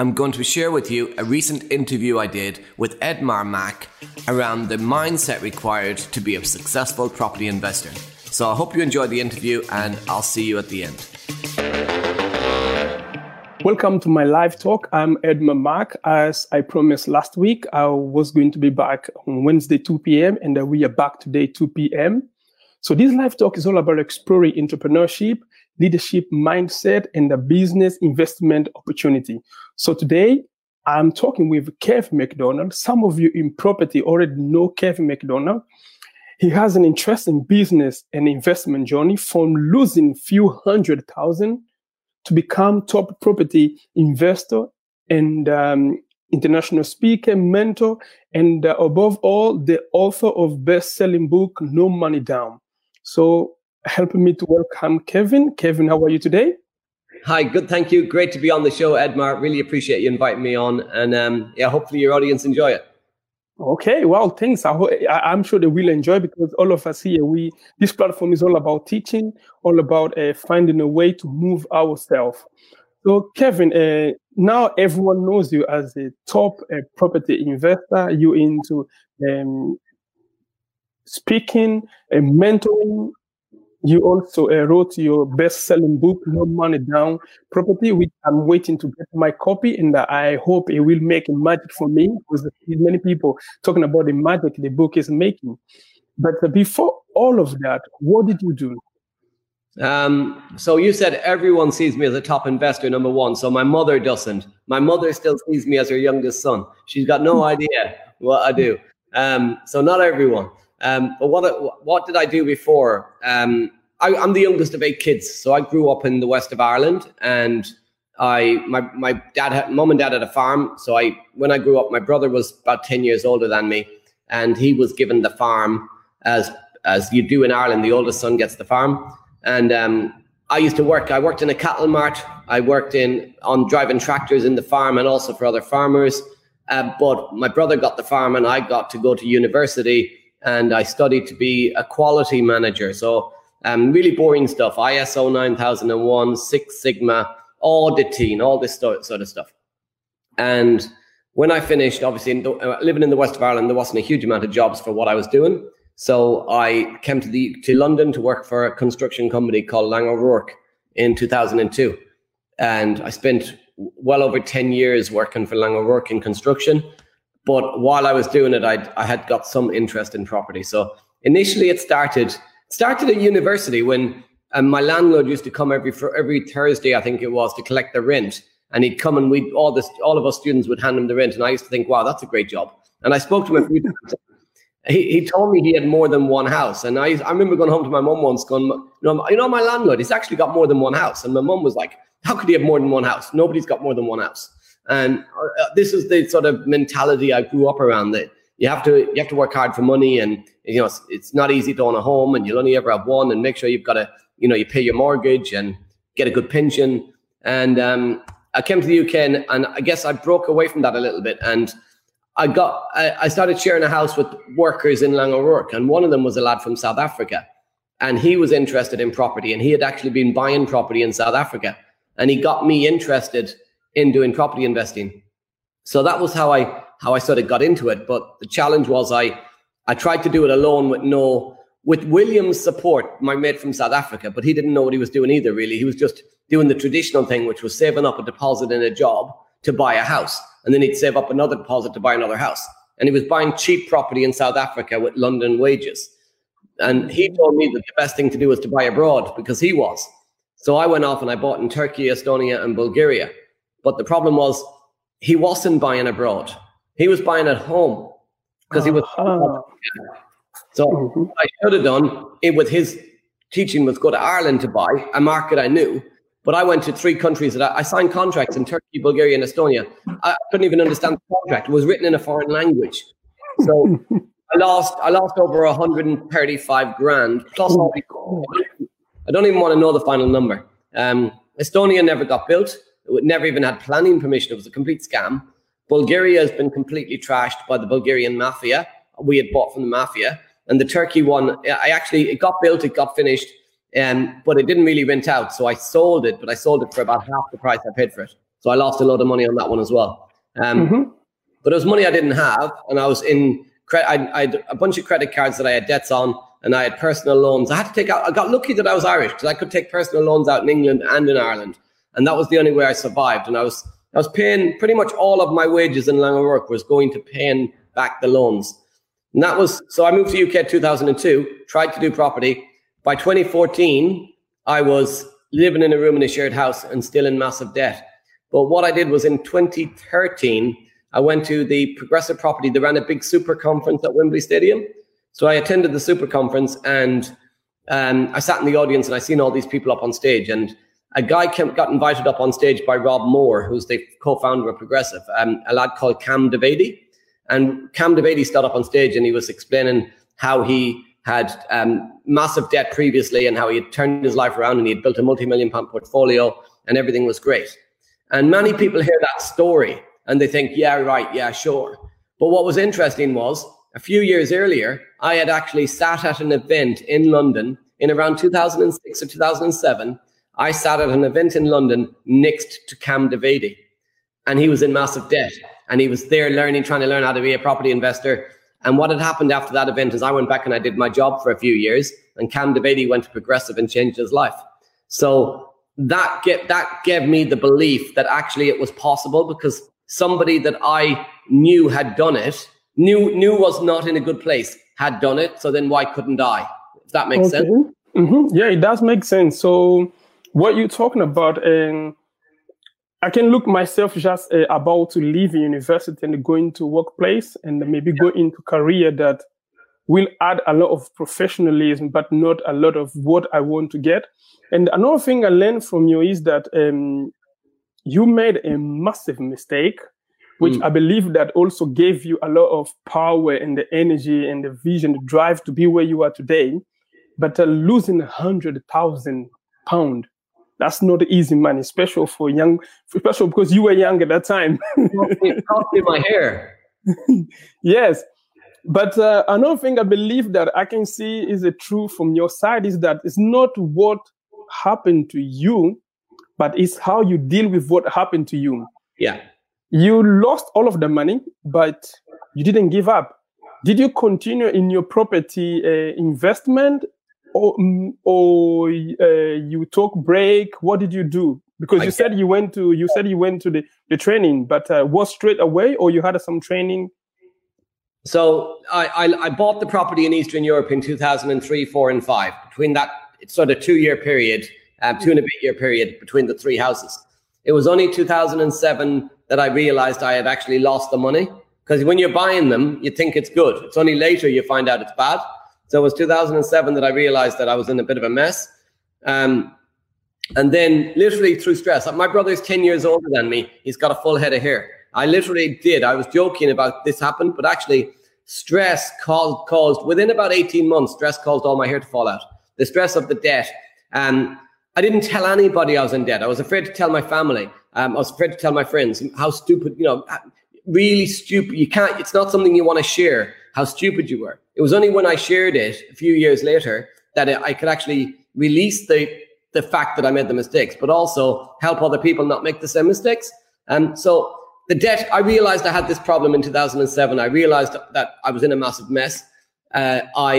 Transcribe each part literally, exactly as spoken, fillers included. I'm going to share with you a recent interview I did with Edmar Mac around the mindset required to be a successful property investor. So I hope you enjoyed the interview, and I'll see you at the end. Welcome to my live talk. I'm Edmar Mac. As I promised last week, I was going to be back on Wednesday, two p.m., and we are back today, two p.m. So this live talk is all about exploring entrepreneurship, leadership mindset, and the business investment opportunity. So today, I'm talking with Kevin McDonnell. Some of you in property already know Kevin McDonnell. He has an interesting business and investment journey from losing few hundred thousand to become top property investor and um, international speaker, mentor, and uh, above all, the author of best-selling book, No Money Down. So helping me to welcome Kevin. Kevin, how are you today? Hi, good. Thank you. Great to be on the show, Edmar. Really appreciate you inviting me on. And um, yeah, hopefully your audience enjoy it. Okay. Well, thanks. I ho- I'm sure they will enjoy, because all of us here, we this platform is all about teaching, all about uh, finding a way to move ourselves. So, Kevin, uh, now everyone knows you as a top uh, property investor. You're into um, speaking and mentoring. You also uh, wrote your best-selling book, No Money Down Property, which I'm waiting to get my copy, and uh, I hope it will make a magic for me, because many people talking about the magic the book is making. But uh, before all of that, what did you do? Um, so you said everyone sees me as a top investor, number one. So my mother doesn't. My mother still sees me as her youngest son. She's got no idea what I do. Um, so not everyone. Um, but what what did I do before? Um, I, I'm the youngest of eight kids, so I grew up in the west of Ireland, and I my my dad had, mom and dad had a farm. So I when I grew up, my brother was about ten years older than me, and he was given the farm as as you do in Ireland. The oldest son gets the farm, and um, I used to work. I worked in a cattle mart. I worked in on driving tractors in the farm, and also for other farmers. Uh, but my brother got the farm, and I got to go to university. And I studied to be a quality manager. So um, really boring stuff. I S O nine thousand one, Six Sigma, auditing, all this st- sort of stuff. And when I finished, obviously, in the, uh, living in the west of Ireland, there wasn't a huge amount of jobs for what I was doing. So I came to the to London to work for a construction company called Lang O'Rourke in two thousand two. And I spent well over ten years working for Lang O'Rourke in construction. But while I was doing it, I'd, I had got some interest in property. So initially it started started at university when um, my landlord used to come every for every Thursday, I think it was, to collect the rent. And he'd come and we'd all this all of us students would hand him the rent. And I used to think, wow, that's a great job. And I spoke to him a few times. He, he told me he had more than one house. And I, I remember going home to my mum once going, you know, you know, my landlord, he's actually got more than one house. And my mum was like, how could he have more than one house? Nobody's got more than one house. And this is the sort of mentality I grew up around, that you have to you have to work hard for money, and you know it's, it's not easy to own a home, and you'll only ever have one, and make sure you've got to you know you pay your mortgage and get a good pension. And um, I came to the U K, and, and I guess I broke away from that a little bit, and I got I, I started sharing a house with workers in Lang O'Rourke, and one of them was a lad from South Africa, and he was interested in property, and he had actually been buying property in South Africa, and he got me interested in doing property investing. So that was how I how I sort of got into it. But the challenge was I I tried to do it alone with no with William's support, my mate from South Africa, but he didn't know what he was doing either, really. He was just doing the traditional thing, which was saving up a deposit in a job to buy a house, and then he'd save up another deposit to buy another house. And he was buying cheap property in South Africa with London wages. And he told me that the best thing to do was to buy abroad, because he was. So I went off and I bought in Turkey, Estonia, and Bulgaria. But the problem was he wasn't buying abroad. He was buying at home, because he was. Uh-huh. So mm-hmm. What I should have done it with his teaching was go to Ireland to buy a market I knew. But I went to three countries that I, I signed contracts in Turkey, Bulgaria, and Estonia. I couldn't even understand the contract. It was written in a foreign language. So I lost I lost over one hundred thirty-five grand. Plus, I don't even want to know the final number. Um, Estonia never got built. It never even had planning permission. It was a complete scam. Bulgaria has been completely trashed by the Bulgarian mafia. We had bought from the mafia. And the Turkey one, I actually, it got built, it got finished, um, but it didn't really rent out. So I sold it, but I sold it for about half the price I paid for it. So I lost a lot of money on that one as well. Um, mm-hmm. But it was money I didn't have. And I was in, cre- I, I had a bunch of credit cards that I had debts on, and I had personal loans. I had to take out, I got lucky that I was Irish because I could take personal loans out in England and in Ireland. And that was the only way I survived. And I was I was paying pretty much all of my wages in Langer work was going to paying back the loans. And that was, so I moved to U K in two thousand two, tried to do property. By twenty fourteen, I was living in a room in a shared house and still in massive debt. But what I did was in twenty thirteen, I went to the Progressive Property. They ran a big super conference at Wembley Stadium. So I attended the super conference, and um, I sat in the audience and I seen all these people up on stage. And a guy came, got invited up on stage by Rob Moore, who's the co-founder of Progressive, um, a lad called Cam Devady. And Cam Devady stood up on stage and he was explaining how he had um, massive debt previously and how he had turned his life around and he had built a multi-million pound portfolio and everything was great. And many people hear that story and they think, yeah, right, yeah, sure. But what was interesting was a few years earlier, I had actually sat at an event in London in around two thousand six or two thousand seven. I sat at an event in London next to Cam Devady, and he was in massive debt, and he was there learning, trying to learn how to be a property investor. And what had happened after that event is I went back and I did my job for a few years, and Cam Devady went to Progressive and changed his life. So that get, that gave me the belief that actually it was possible, because somebody that I knew had done it, knew knew was not in a good place, had done it. So then why couldn't I? If that makes okay. sense. Mm-hmm. Yeah, it does make sense. So what you're talking about, and I can look myself just uh, about to leave university and go into workplace and maybe go into career that will add a lot of professionalism, but not a lot of what I want to get. And another thing I learned from you is that um, you made a massive mistake, which mm. I believe that also gave you a lot of power and the energy and the vision, the drive to be where you are today. But uh, losing one hundred thousand pounds, that's not easy money, special for young, special because you were young at that time. It cost me my hair. Yes. But uh, another thing I believe that I can see is a truth from your side is that it's not what happened to you, but it's how you deal with what happened to you. Yeah. You lost all of the money, but you didn't give up. Did you continue in your property uh, investment? Or, or uh, you took break? What did you do? Because I you said you went to you said you went to the, the training, but uh, was straight away, or you had some training? So I, I I bought the property in Eastern Europe in two thousand three, four, and five. Between that, it's sort of two year period, um, two and a bit year period between the three houses. It was only two thousand seven that I realized I had actually lost the money, because when you're buying them, you think it's good. It's only later you find out it's bad. So it was two thousand seven that I realized that I was in a bit of a mess. Um, and then literally through stress, my brother's ten years older than me. He's got a full head of hair. I literally did. I was joking about this happened, but actually stress caused, caused within about eighteen months, stress caused all my hair to fall out. The stress of the debt. Um, I didn't tell anybody I was in debt. I was afraid to tell my family. Um, I was afraid to tell my friends how stupid, you know, really stupid. You can't, it's not something you want to share, how stupid you were. It was only when I shared it a few years later that I could actually release the, the fact that I made the mistakes, but also help other people not make the same mistakes. And so the debt, I realized I had this problem in two thousand seven. I realized that I was in a massive mess. Uh, I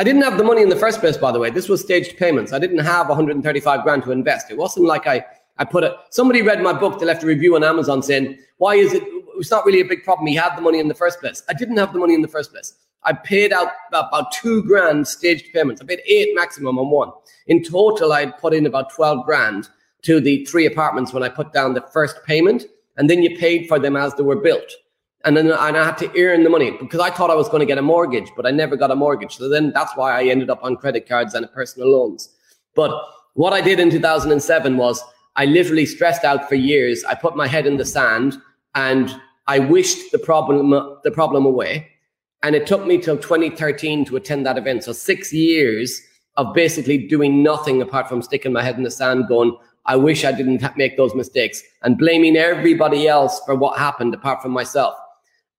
I didn't have the money in the first place, by the way. This was staged payments. I didn't have one hundred thirty-five grand to invest. It wasn't like I, I put it. Somebody read my book. They left a review on Amazon saying, why is it? It's not really a big problem. He had the money in the first place. I didn't have the money in the first place. I paid out about two grand staged payments. I paid eight maximum on one. In total, I had put in about twelve grand to the three apartments when I put down the first payment. And then you paid for them as they were built. And then and I had to earn the money because I thought I was going to get a mortgage, but I never got a mortgage. So then that's why I ended up on credit cards and personal loans. But what I did in two thousand seven was I literally stressed out for years. I put my head in the sand and I wished the problem the problem away. And it took me till twenty thirteen to attend that event. So six years of basically doing nothing apart from sticking my head in the sand going, I wish I didn't make those mistakes, and blaming everybody else for what happened apart from myself.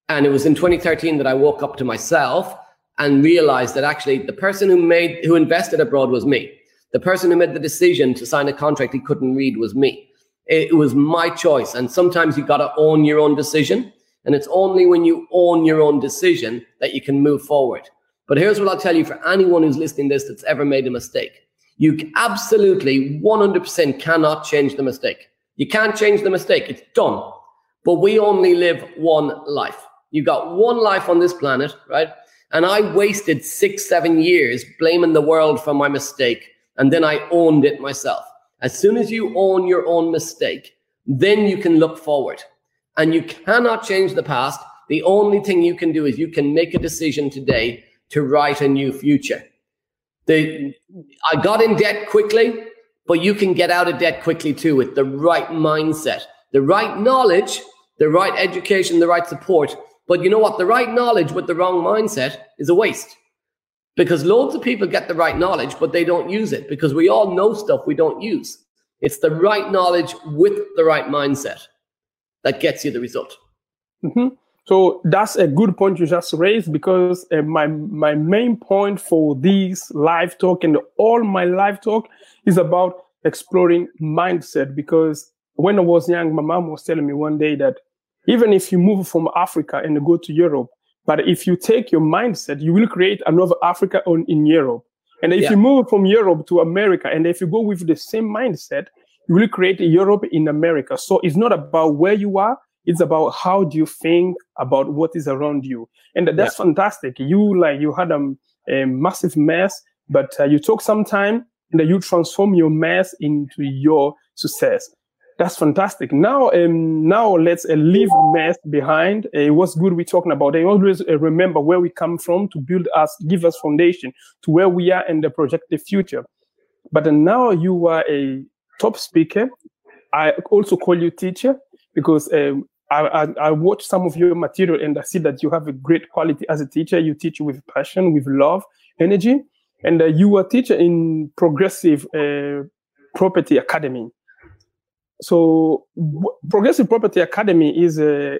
And it was in twenty thirteen that I woke up to myself and realized that actually the person who made, who invested abroad was me. The person who made the decision to sign a contract he couldn't read was me. It was my choice. And sometimes you got to own your own decision. And it's only when you own your own decision that you can move forward. But here's what I'll tell you for anyone who's listening to this that's ever made a mistake. You absolutely one hundred percent cannot change the mistake. You can't change the mistake. It's done. But we only live one life. You got one life on this planet, right? And I wasted six, seven years blaming the world for my mistake. And then I owned it myself. As soon as you own your own mistake, then you can look forward. And you cannot change the past. The only thing you can do is you can make a decision today to write a new future. The, I got in debt quickly, but you can get out of debt quickly too with the right mindset, the right knowledge, the right education, the right support. But you know what? The right knowledge with the wrong mindset is a waste, because loads of people get the right knowledge, but they don't use it, because we all know stuff we don't use. It's the right knowledge with the right mindset that gets you the result. Mm-hmm. So that's a good point you just raised, because uh, my my main point for this live talk and all my live talk is about exploring mindset. Because when I was young, my mom was telling me one day that even if you move from Africa and go to Europe, but if you take your mindset, you will create another Africa on, in Europe. And if yeah. you move from Europe to America, and if you go with the same mindset, you will create Europe in America. So it's not about where you are. It's about how do you think about what is around you. And that's yeah. fantastic. You like you had a, a massive mess, but uh, you took some time and you transform your mess into your success. That's fantastic. Now, um, now let's uh, leave mess behind. Uh, what's good we're talking about. I always uh, remember where we come from to build us, give us foundation to where we are and the projected future. But uh, now you are a top speaker. I also call you teacher, because um, I, I, I watch some of your material and I see that you have a great quality as a teacher. You teach with passion, with love, energy, and uh, you are a teacher in Progressive uh, Property Academy. So w- Progressive Property Academy is a,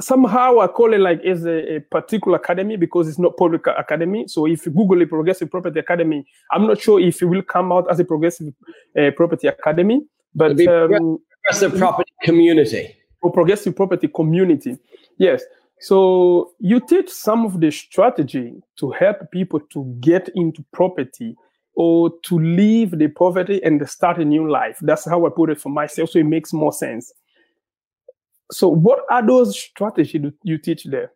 somehow I call it like is a, a particular academy, because it's not public academy. So if you Google a Progressive Property Academy, I'm not sure if it will come out as a Progressive uh, Property Academy, but um, Progressive Property Community. Or Progressive Property Community. Yes. So you teach some of the strategy to help people to get into property or to leave the poverty and start a new life. That's how I put it for myself, so it makes more sense. So what are those strategies you teach there?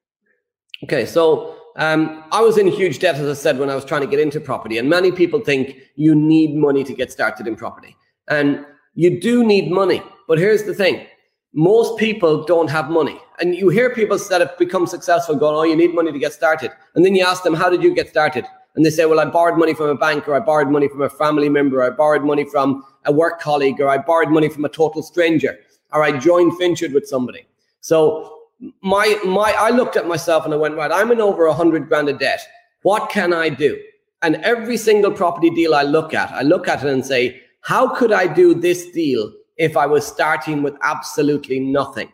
Okay, so um, I was in huge debt, as I said, when I was trying to get into property. And many people think you need money to get started in property. And you do need money. But here's the thing. Most people don't have money. And you hear people that have become successful going, oh, you need money to get started. And then you ask them, how did you get started? And they say, well, I borrowed money from a bank, or I borrowed money from a family member, or I borrowed money from a work colleague, or I borrowed money from a total stranger, or I joined ventured with somebody. So my my I looked at myself and I went, right, I'm in over one hundred grand of debt. What can I do? And every single property deal I look at, I look at it and say, how could I do this deal if I was starting with absolutely nothing?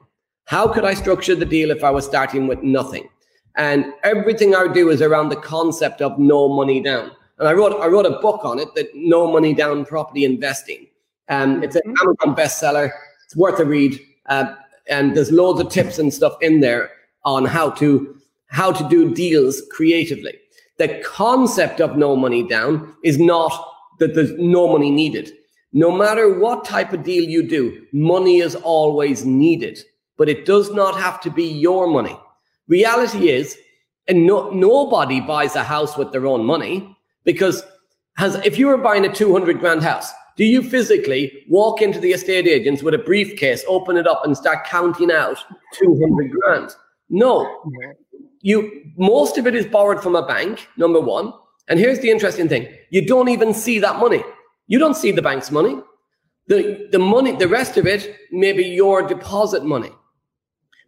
How could I structure the deal if I was starting with nothing? And everything I do is around the concept of no money down. And I wrote I wrote a book on it, that No Money Down Property Investing. Um, it's an Amazon bestseller. It's worth a read. Uh, and there's loads of tips and stuff in there on how to how to do deals creatively. The concept of no money down is not that there's no money needed. No matter what type of deal you do, money is always needed, but it does not have to be your money. Reality is, and no, nobody buys a house with their own money, because has, if you were buying a two hundred grand house, do you physically walk into the estate agents with a briefcase, open it up and start counting out two hundred grand? No. You, most of it is borrowed from a bank, number one. And here's the interesting thing. You don't even see that money. You don't see the bank's money. The, the money, the rest of it, may be your deposit money.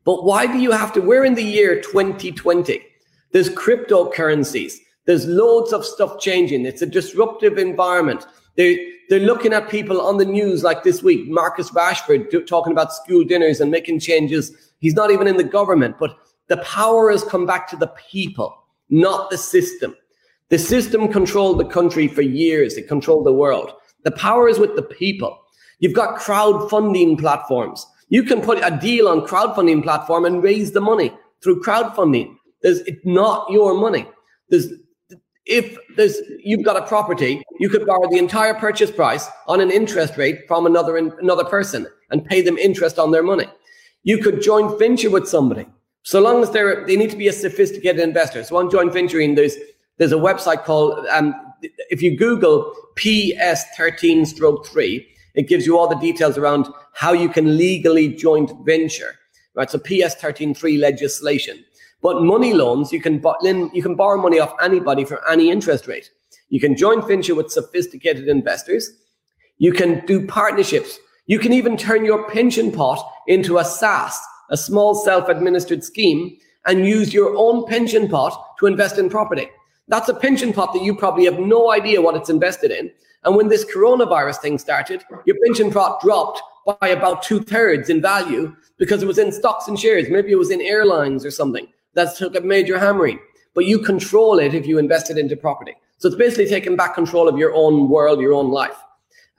But why do you have to? We're in the year twenty twenty. There's cryptocurrencies. There's loads of stuff changing. It's a disruptive environment. They're, they're looking at people on the news like this week, Marcus Rashford do, talking about school dinners and making changes. He's not even in the government, but the power has come back to the people, not the system. The system controlled the country for years. It controlled the world. The power is with the people. You've got crowdfunding platforms. You can put a deal on crowdfunding platform and raise the money through crowdfunding. There's, it's not your money. There's, if there's, you've got a property, you could borrow the entire purchase price on an interest rate from another, another person and pay them interest on their money. You could joint venture with somebody. So long as they're, they need to be a sophisticated investor. So on joint venturing, there's, there's a website called, um, if you Google P S thirteen slash three, it gives you all the details around how you can legally joint venture, right? So P S thirteen slash three legislation. But money loans, you can, you can borrow money off anybody for any interest rate. You can joint venture with sophisticated investors. You can do partnerships. You can even turn your pension pot into a SaaS, a small self-administered scheme, and use your own pension pot to invest in property. That's a pension pot that you probably have no idea what it's invested in. And when this coronavirus thing started, your pension pot dropped by about two thirds in value because it was in stocks and shares. Maybe it was in airlines or something that took a major hammering, but you control it if you invested into property. So it's basically taking back control of your own world, your own life.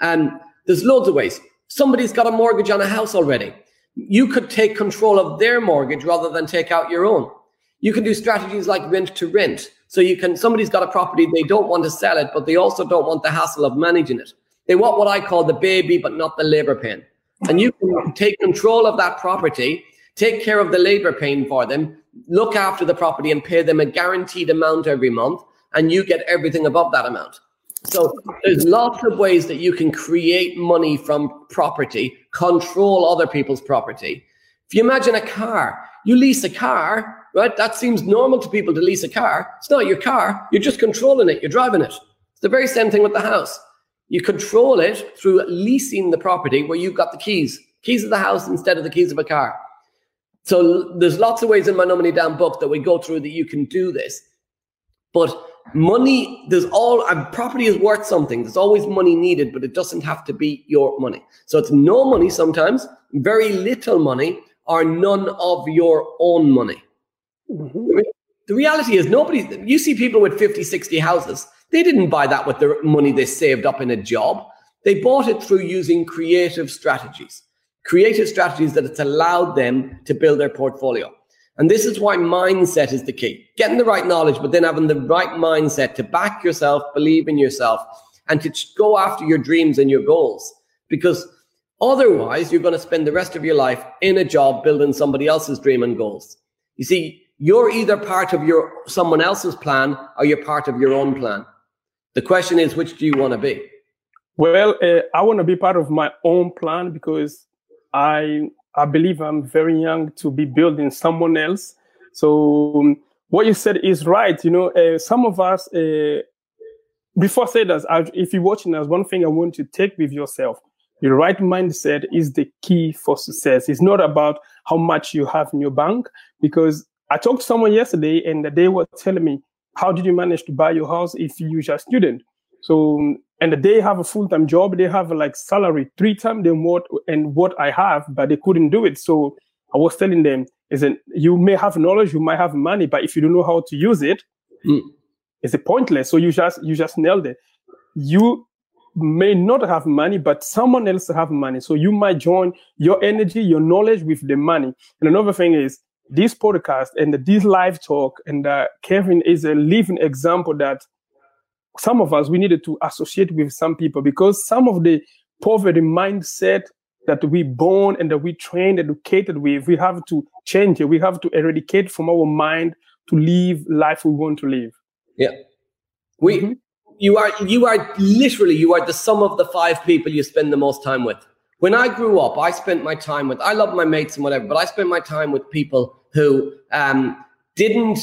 And there's loads of ways. Somebody's got a mortgage on a house already. You could take control of their mortgage rather than take out your own. You can do strategies like rent to rent. So you can, somebody's got a property, they don't want to sell it, but they also don't want the hassle of managing it. They want what I call the baby, but not the labor pain. And you can take control of that property, take care of the labor pain for them, look after the property and pay them a guaranteed amount every month, and you get everything above that amount. So there's lots of ways that you can create money from property, control other people's property. If you imagine a car, you lease a car, right? That seems normal to people to lease a car. It's not your car. You're just controlling it. You're driving it. It's the very same thing with the house. You control it through leasing the property where you've got the keys, keys of the house instead of the keys of a car. So there's lots of ways in my No Money Down book that we go through that you can do this. But money, there's all, and property is worth something. There's always money needed, but it doesn't have to be your money. So it's no money sometimes, very little money, or none of your own money. Mm-hmm. The reality is nobody, you see people with fifty, sixty houses. They didn't buy that with the money they saved up in a job. They bought it through using creative strategies, creative strategies that it's allowed them to build their portfolio. And this is why mindset is the key, getting the right knowledge, but then having the right mindset to back yourself, believe in yourself, and to go after your dreams and your goals. Because otherwise you're going to spend the rest of your life in a job building somebody else's dream and goals. You see, you're either part of your someone else's plan or you're part of your own plan. The question is, which do you want to be? Well, uh, I want to be part of my own plan because I I believe I'm very young to be building someone else. So um, what you said is right. You know, uh, some of us, uh, before I say that, I, if you're watching us, one thing I want you to take with yourself. Your right mindset is the key for success. It's not about how much you have in your bank, because I talked to someone yesterday and they were telling me, how did you manage to buy your house if you're a student? So, and they have a full-time job. They have like salary three times than what and what I have, but they couldn't do it. So I was telling them, is it, you may have knowledge, you might have money, but if you don't know how to use it, mm. it's pointless. So you just, you just nailed it. You may not have money, but someone else have money. So you might join your energy, your knowledge with the money. And another thing is, this podcast and this live talk and uh, Kevin is a living example that some of us, we needed to associate with some people, because some of the poverty mindset that we born and that we trained, educated with, we have to change it. We have to eradicate from our mind to live life we want to live. Yeah. We, mm-hmm. you are, you are literally, you are the sum of the five people you spend the most time with. When I grew up, I spent my time with, I love my mates and whatever, but I spent my time with people who um, didn't,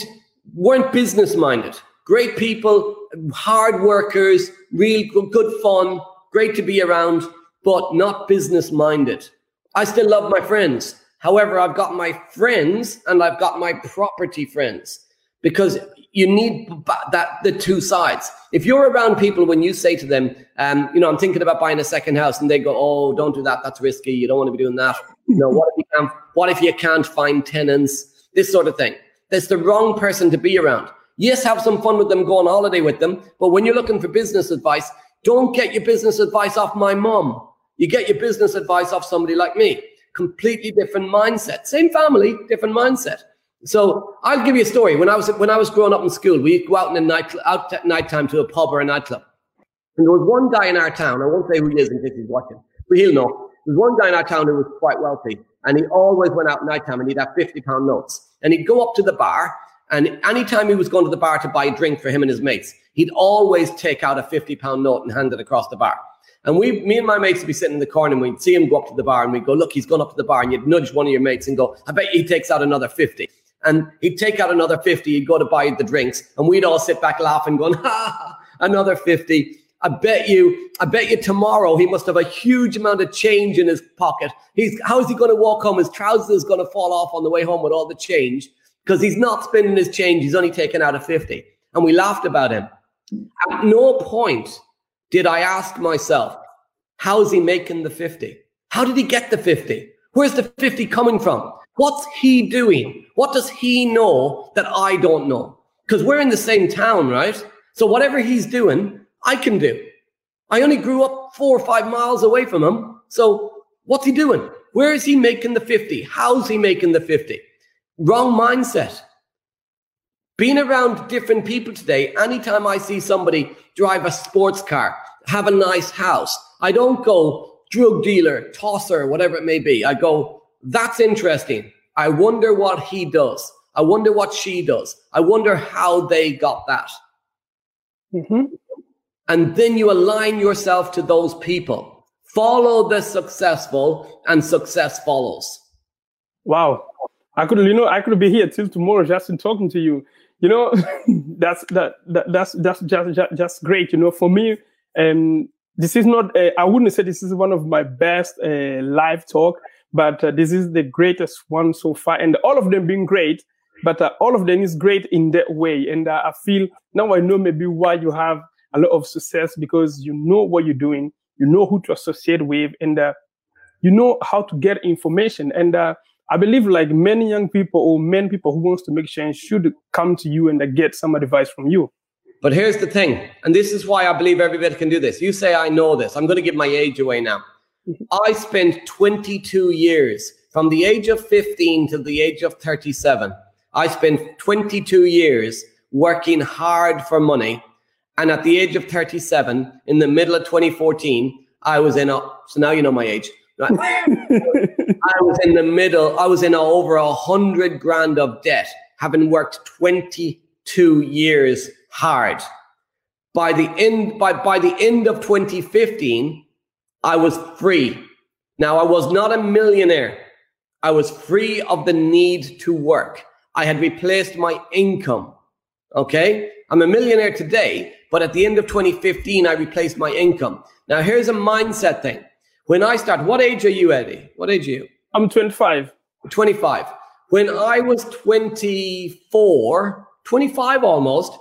weren't business minded. Great people, hard workers, real good fun, great to be around. but not business minded. I still love my friends. However, I've got my friends and I've got my property friends, because you need that the two sides. If you're around people, when you say to them, um, you know, I'm thinking about buying a second house, and they go, oh, don't do that. That's risky. You don't want to be doing that. You know, what if you can't, what if you can't find tenants? This sort of thing. That's the wrong person to be around. Yes, have some fun with them, go on holiday with them. But when you're looking for business advice, don't get your business advice off my mom. You get your business advice off somebody like me. Completely different mindset. Same family, different mindset. So I'll give you a story. When I was when I was growing up in school, we'd go out in a night out at nighttime to a pub or a nightclub. And there was one guy in our town. I won't say who he is in case he's watching, but he'll know. There was one guy in our town who was quite wealthy, and he always went out at nighttime, and he'd have fifty pound notes. And he'd go up to the bar, and anytime he was going to the bar to buy a drink for him and his mates, he'd always take out a fifty pound note and hand it across the bar. And we, me and my mates would be sitting in the corner, and we'd see him go up to the bar, and we'd go, look, he's gone up to the bar. And you'd nudge one of your mates and go, I bet he takes out another fifty. And he'd take out another fifty, he'd go to buy the drinks, and we'd all sit back laughing, going, ha, another fifty. I bet you, I bet you tomorrow he must have a huge amount of change in his pocket. He's, how is he going to walk home? His trousers going to fall off on the way home with all the change, because he's not spending his change. He's only taken out a fifty. And we laughed about him. At no point did I ask myself, how is he making the fifty? How did he get the fifty? Where's the fifty coming from? What's he doing? What does he know that I don't know? Because we're in the same town, right? So whatever he's doing, I can do. I only grew up four or five miles away from him. So what's he doing? Where is he making the fifty? How's he making the fifty? Wrong mindset. Being around different people today, anytime I see somebody drive a sports car, have a nice house, I don't go drug dealer, tosser, whatever it may be. I go, that's interesting. I wonder what he does. I wonder what she does. I wonder how they got that. Mm-hmm. And then you align yourself to those people. Follow the successful, and success follows. Wow. I could, you know, I could be here till tomorrow just in talking to you. You know, that's that, that that's that's just, just just great. You know, for me, um, this is not. Uh, I wouldn't say this is one of my best uh, live talk. But uh, this is the greatest one so far, and all of them being great, but uh, all of them is great in that way. And uh, I feel now I know maybe why you have a lot of success, because you know what you're doing, you know who to associate with, and uh, you know how to get information. And uh, I believe like many young people or many people who wants to make change should come to you and uh, get some advice from you. But here's the thing, and this is why I believe everybody can do this. You say, I know this. I'm going to give my age away now. I spent twenty-two years from the age of fifteen to the age of thirty-seven. I spent twenty-two years working hard for money. And at the age of thirty-seven, in the middle of twenty fourteen, I was in a, so now you know my age. I was in the middle, I was in a, over a hundred grand of debt, having worked twenty-two years hard. By the end, by, by the end of twenty fifteen, I was free. Now, I was not a millionaire. I was free of the need to work. I had replaced my income. Okay? I'm a millionaire today, but at the end of twenty fifteen, I replaced my income. Now, here's a mindset thing. When I start, what age are you, Eddie? What age are you? I'm twenty-five. twenty-five. When I was twenty-four, twenty-five almost,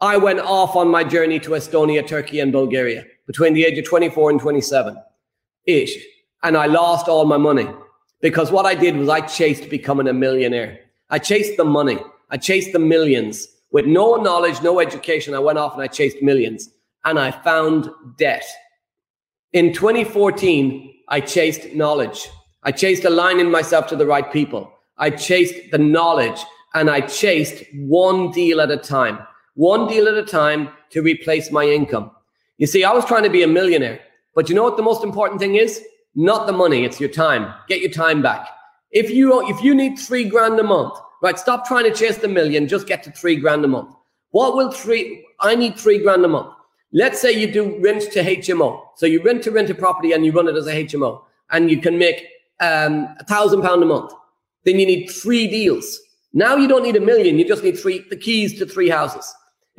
I went off on my journey to Estonia, Turkey, and Bulgaria, between the age of twenty-four and twenty-seven-ish. And I lost all my money, because what I did was I chased becoming a millionaire. I chased the money. I chased the millions. With no knowledge, no education, I went off and I chased millions. And I found debt. In twenty fourteen, I chased knowledge. I chased aligning myself to the right people. I chased the knowledge, and I chased one deal at a time. One deal at a time to replace my income. You see, I was trying to be a millionaire, but you know what the most important thing is? Not the money, it's your time. Get your time back. If you if you need three grand a month, right, stop trying to chase the million, just get to three grand a month. What will three, I need three grand a month. Let's say you do rent to H M O. So you rent to rent a property and you run it as a H M O, and you can make um, a thousand pound a month. Then you need three deals. Now you don't need a million, you just need three, the keys to three houses.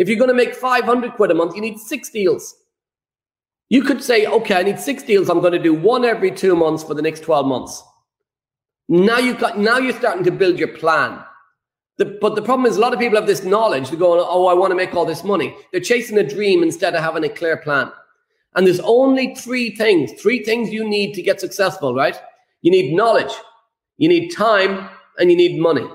If you're gonna make five hundred quid a month, you need six deals. You could say, okay, I need six deals. I'm going to do one every two months for the next twelve months. Now you've got, now you're starting to build your plan. The, but the problem is a lot of people have this knowledge. They're going, oh, I want to make all this money. They're chasing a dream instead of having a clear plan. And there's only three things, three things you need to get successful, right? You need knowledge, you need time, and you need money.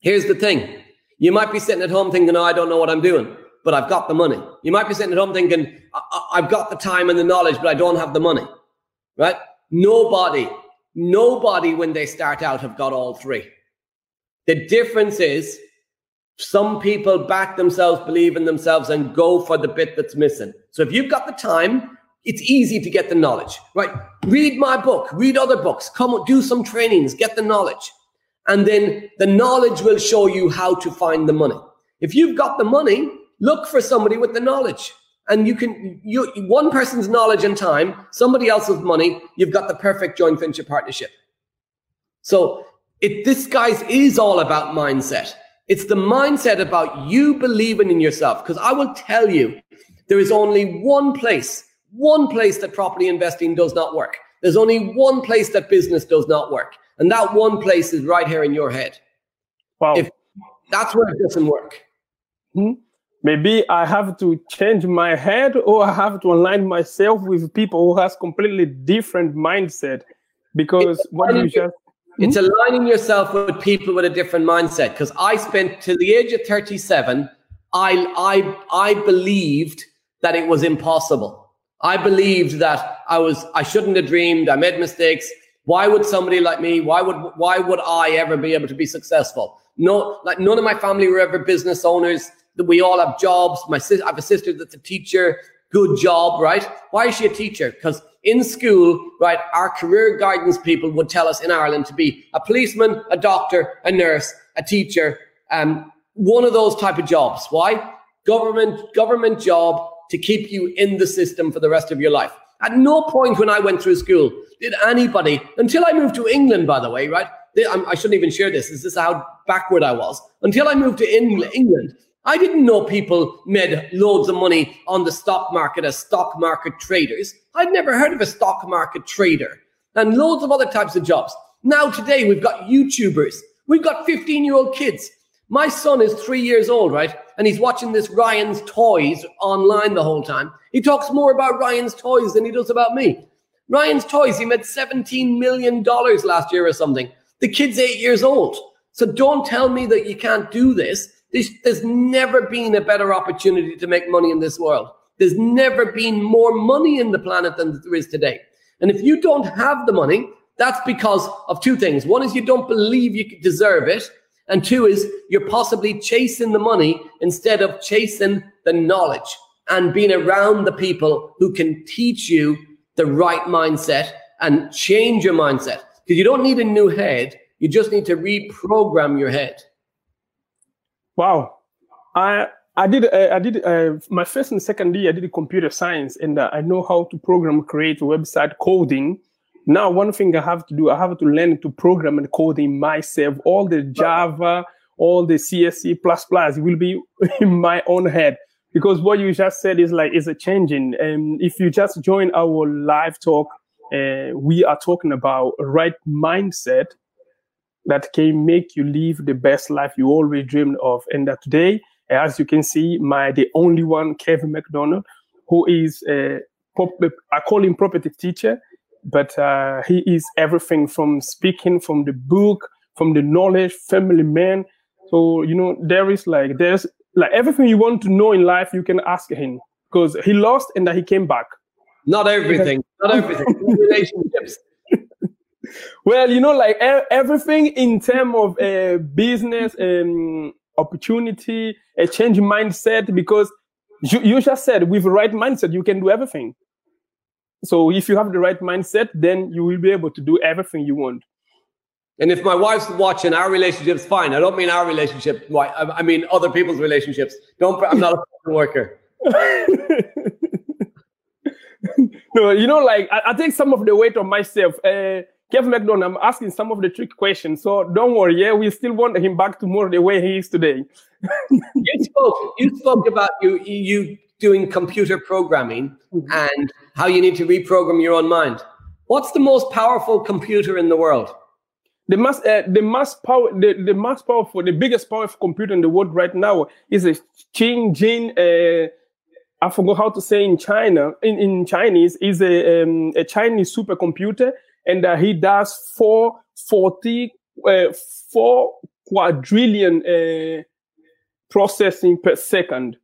Here's the thing. You might be sitting at home thinking, oh, I don't know what I'm doing, but I've got the money. You might be sitting at home thinking, I- I've got the time and the knowledge, but I don't have the money, right? Nobody, nobody when they start out have got all three. The difference is some people back themselves, believe in themselves, and go for the bit that's missing. So if you've got the time, it's easy to get the knowledge, right? Read my book, read other books, come do some trainings, get the knowledge. And then the knowledge will show you how to find the money. If you've got the money, look for somebody with the knowledge. And you can, you, one person's knowledge and time, somebody else's money, you've got the perfect joint venture partnership. So it, this, guys, is all about mindset. It's the mindset about you believing in yourself. Because I will tell you, there is only one place, one place that property investing does not work. There's only one place that business does not work. And that one place is right here in your head. Wow. If that's where it doesn't work. Mm-hmm. Maybe I have to change my head, or I have to align myself with people who has completely different mindset. Because it's what you just... It's mm-hmm. aligning yourself with people with a different mindset. Because I spent till the age of thirty-seven, I, I, I believed that it was impossible. I believed that I was, I shouldn't have dreamed. I made mistakes. Why would somebody like me, why would why would I ever be able to be successful? No, like none of my family were ever business owners. We all have jobs. My sis, I have a sister that's a teacher. Good job, right? Why is she a teacher? Because in school, right, our career guidance people would tell us in Ireland to be a policeman, a doctor, a nurse, a teacher, um, one of those type of jobs. Why? Government, government job to keep you in the system for the rest of your life. At no point when I went through school did anybody, until I moved to England, by the way, right? I shouldn't even share this. This is how backward I was. Until I moved to England, I didn't know people made loads of money on the stock market as stock market traders. I'd never heard of a stock market trader and loads of other types of jobs. Now today we've got YouTubers. We've got fifteen-year-old kids. My son is three years old, right? And he's watching this Ryan's Toys online the whole time. He talks more about Ryan's Toys than he does about me. Ryan's Toys, he made seventeen million dollars last year or something. The kid's eight years old. So don't tell me that you can't do this. There's, there's never been a better opportunity to make money in this world. There's never been more money in the planet than there is today. And if you don't have the money, that's because of two things. One is you don't believe you deserve it. And two is you're possibly chasing the money instead of chasing the knowledge and being around the people who can teach you the right mindset and change your mindset. Because you don't need a new head. You just need to reprogram your head. Wow. I I did, uh, I did uh, my first and second year, I did computer science, and uh, I know how to program, create a website, coding. Now, one thing I have to do, I have to learn to program and coding myself. All the Java, all the C S C plus plus will be in my own head. Because what you just said is like, is a changing. And if you just join our live talk, uh, we are talking about a right mindset that can make you live the best life you always dreamed of. And that today, as you can see, my the only one, Kevin McDonnell, who is, a, I call him property teacher. But uh, he is everything from speaking, from the book, from the knowledge, family man. So, you know, there is like, there's like everything you want to know in life, you can ask him. Because he lost and then he came back. Not everything. Not everything. Relationships. Well, you know, like everything in terms of uh, business, um, opportunity, a change mindset. Because you, you just said with the right mindset, you can do everything. So if you have the right mindset, then you will be able to do everything you want. And if my wife's watching, our relationship's fine. I don't mean our relationship. I mean other people's relationships. Don't. I'm not a worker. No, you know, like I, I take some of the weight on myself. Uh, Kevin McDonnell, I'm asking some of the trick questions. So don't worry. Yeah, we still want him back tomorrow the way he is today. you spoke. You spoke about you. You doing computer programming and how you need to reprogram your own mind. What's the most powerful computer in the world? The most, uh, the most power, the, the most powerful, the biggest powerful computer in the world right now is a Qingjin. Uh, I forgot how to say in China. In, in Chinese, is a, um, a Chinese supercomputer, and uh, he does four forty uh, four quadrillion uh, processing per second.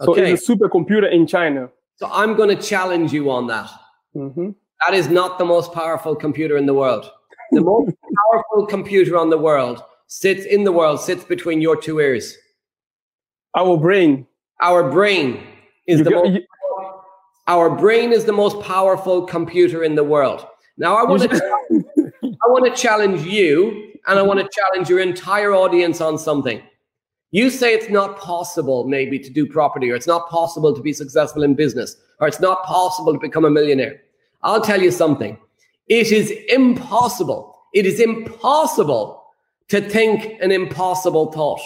Okay. So it's a supercomputer in China. So I'm going to challenge you on that. Mm-hmm. That is not the most powerful computer in the world. The most powerful computer on the world sits in the world, sits between your two ears. Our brain. Our brain is you the go, most, you, our brain is the most powerful computer in the world. Now I want to I want to challenge you, and I want to challenge your entire audience on something. You say it's not possible maybe to do property, or it's not possible to be successful in business, or it's not possible to become a millionaire. I'll tell you something. It is impossible. It is impossible to think an impossible thought.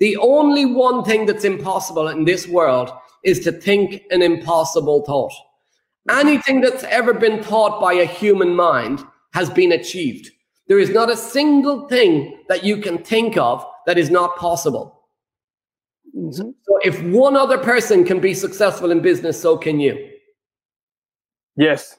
The only one thing that's impossible in this world is to think an impossible thought. Anything that's ever been thought by a human mind has been achieved. There is not a single thing that you can think of that is not possible. Mm-hmm. So if one other person can be successful in business, so can you. Yes.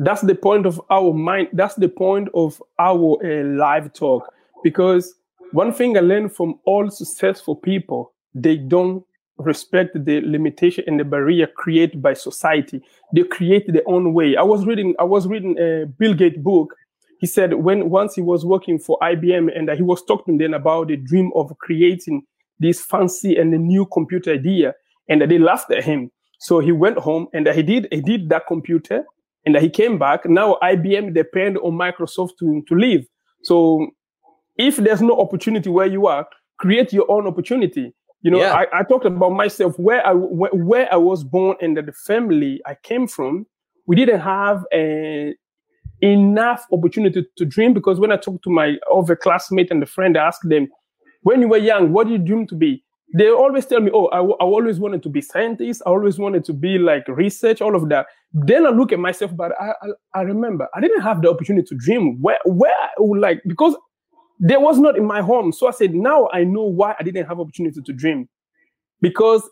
That's the point of our mind. That's the point of our uh, live talk. Because one thing I learned from all successful people, they don't respect the limitation and the barrier created by society. They create their own way. I was reading. I was reading a Bill Gates book. He said when once he was working for I B M, and he was talking then about the dream of creating this fancy and the new computer idea, and they laughed at him. So he went home and he did he did that computer. And he came back. Now I B M depend on Microsoft to, to live. So if there's no opportunity where you are, create your own opportunity. You know, yeah. I, I talked about myself, where I, where, where I was born and the family I came from, we didn't have a, enough opportunity to dream. Because when I talked to my other classmate and the friend, I asked them, when you were young, what did you dream to be? They always tell me, oh, I, w- I always wanted to be scientist. I always wanted to be like research, all of that. Then I look at myself, but I, I, I remember I didn't have the opportunity to dream where, where I would like, because there was not in my home. So I said, now I know why I didn't have opportunity to dream, because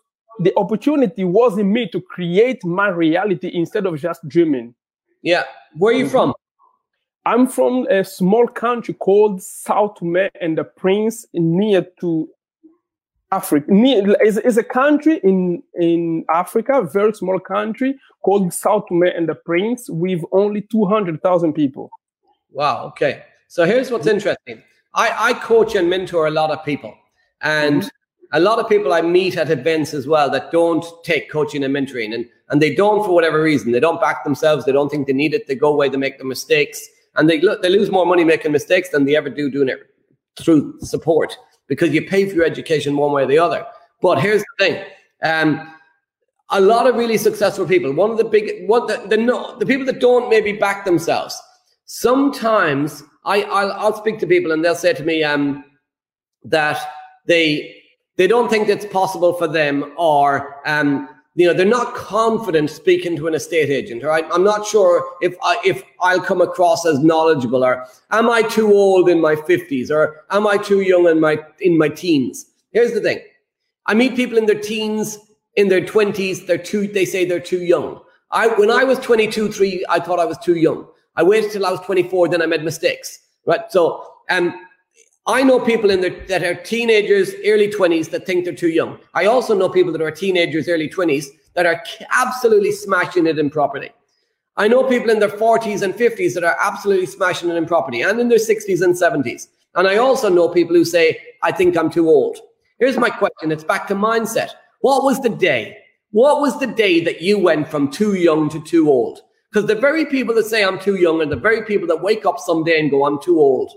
the opportunity was in me to create my reality instead of just dreaming. Yeah. Where are you from? I'm from a small country called São Tomé and Príncipe, near to Africa. It's, it's a country in, in Africa, very small country called São Tomé and Príncipe, with only two hundred thousand people. Wow. Okay. So here's what's interesting. I, I coach and mentor a lot of people, and mm-hmm. a lot of people I meet at events as well that don't take coaching and mentoring, and, and they don't, for whatever reason, they don't back themselves. They don't think they need it. They go away, they make the mistakes, and they they lose more money making mistakes than they ever do doing it through support. Because you pay for your education one way or the other. But here's the thing. Um, a lot of really successful people, one of the big, what the, the, no, the people that don't maybe back themselves. Sometimes I, I'll, I'll speak to people and they'll say to me um, that they they don't think it's possible for them, or um, you know, they're not confident speaking to an estate agent, or I, I'm not sure if, I, if I'll come across as knowledgeable, or am I too old in my fifties, or am I too young in my in my teens? Here's the thing. I meet people in their teens, in their twenties, they're too, they say they're too young. I When I was twenty-two, three, I thought I was too young. I waited till I was twenty-four, then I made mistakes, right? So um, I know people in their, that are teenagers, early twenties, that think they're too young. I also know people that are teenagers, early twenties, that are absolutely smashing it in property. I know people in their forties and fifties that are absolutely smashing it in property, and in their sixties and seventies. And I also know people who say, I think I'm too old. Here's my question. It's back to mindset. What was the day? What was the day that you went from too young to too old? Because the very people that say I'm too young are the very people that wake up someday and go, I'm too old,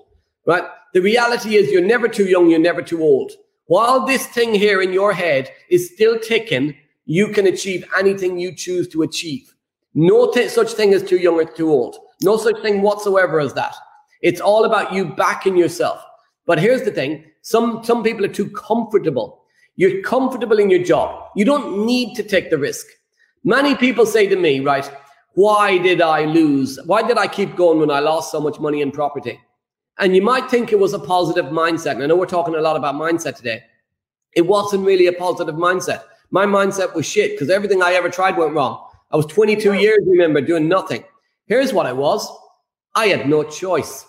right? The reality is you're never too young, you're never too old. While this thing here in your head is still ticking, you can achieve anything you choose to achieve. No t- such thing as too young or too old. No such thing whatsoever as that. It's all about you backing yourself. But here's the thing. Some, some people are too comfortable. You're comfortable in your job. You don't need to take the risk. Many people say to me, right, why did I lose? Why did I keep going when I lost so much money in property? And you might think it was a positive mindset. And I know we're talking a lot about mindset today. It wasn't really a positive mindset. My mindset was shit because everything I ever tried went wrong. I was twenty-two years, remember, doing nothing. Here's what I was. I had no choice.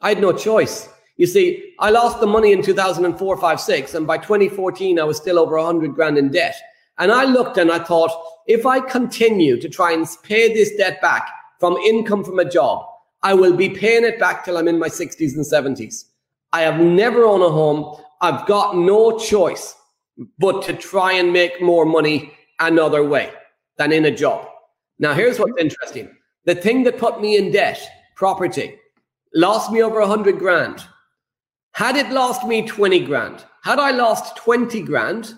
I had no choice. You see, I lost the money in two thousand four, five, six, and by twenty fourteen, I was still over one hundred grand in debt. And I looked and I thought, if I continue to try and pay this debt back from income from a job, I will be paying it back till I'm in my sixties and seventies. I have never owned a home. I've got no choice but to try and make more money another way than in a job. Now, here's what's interesting. The thing that put me in debt, property, lost me over one hundred grand. Had it lost me twenty grand, had I lost twenty grand,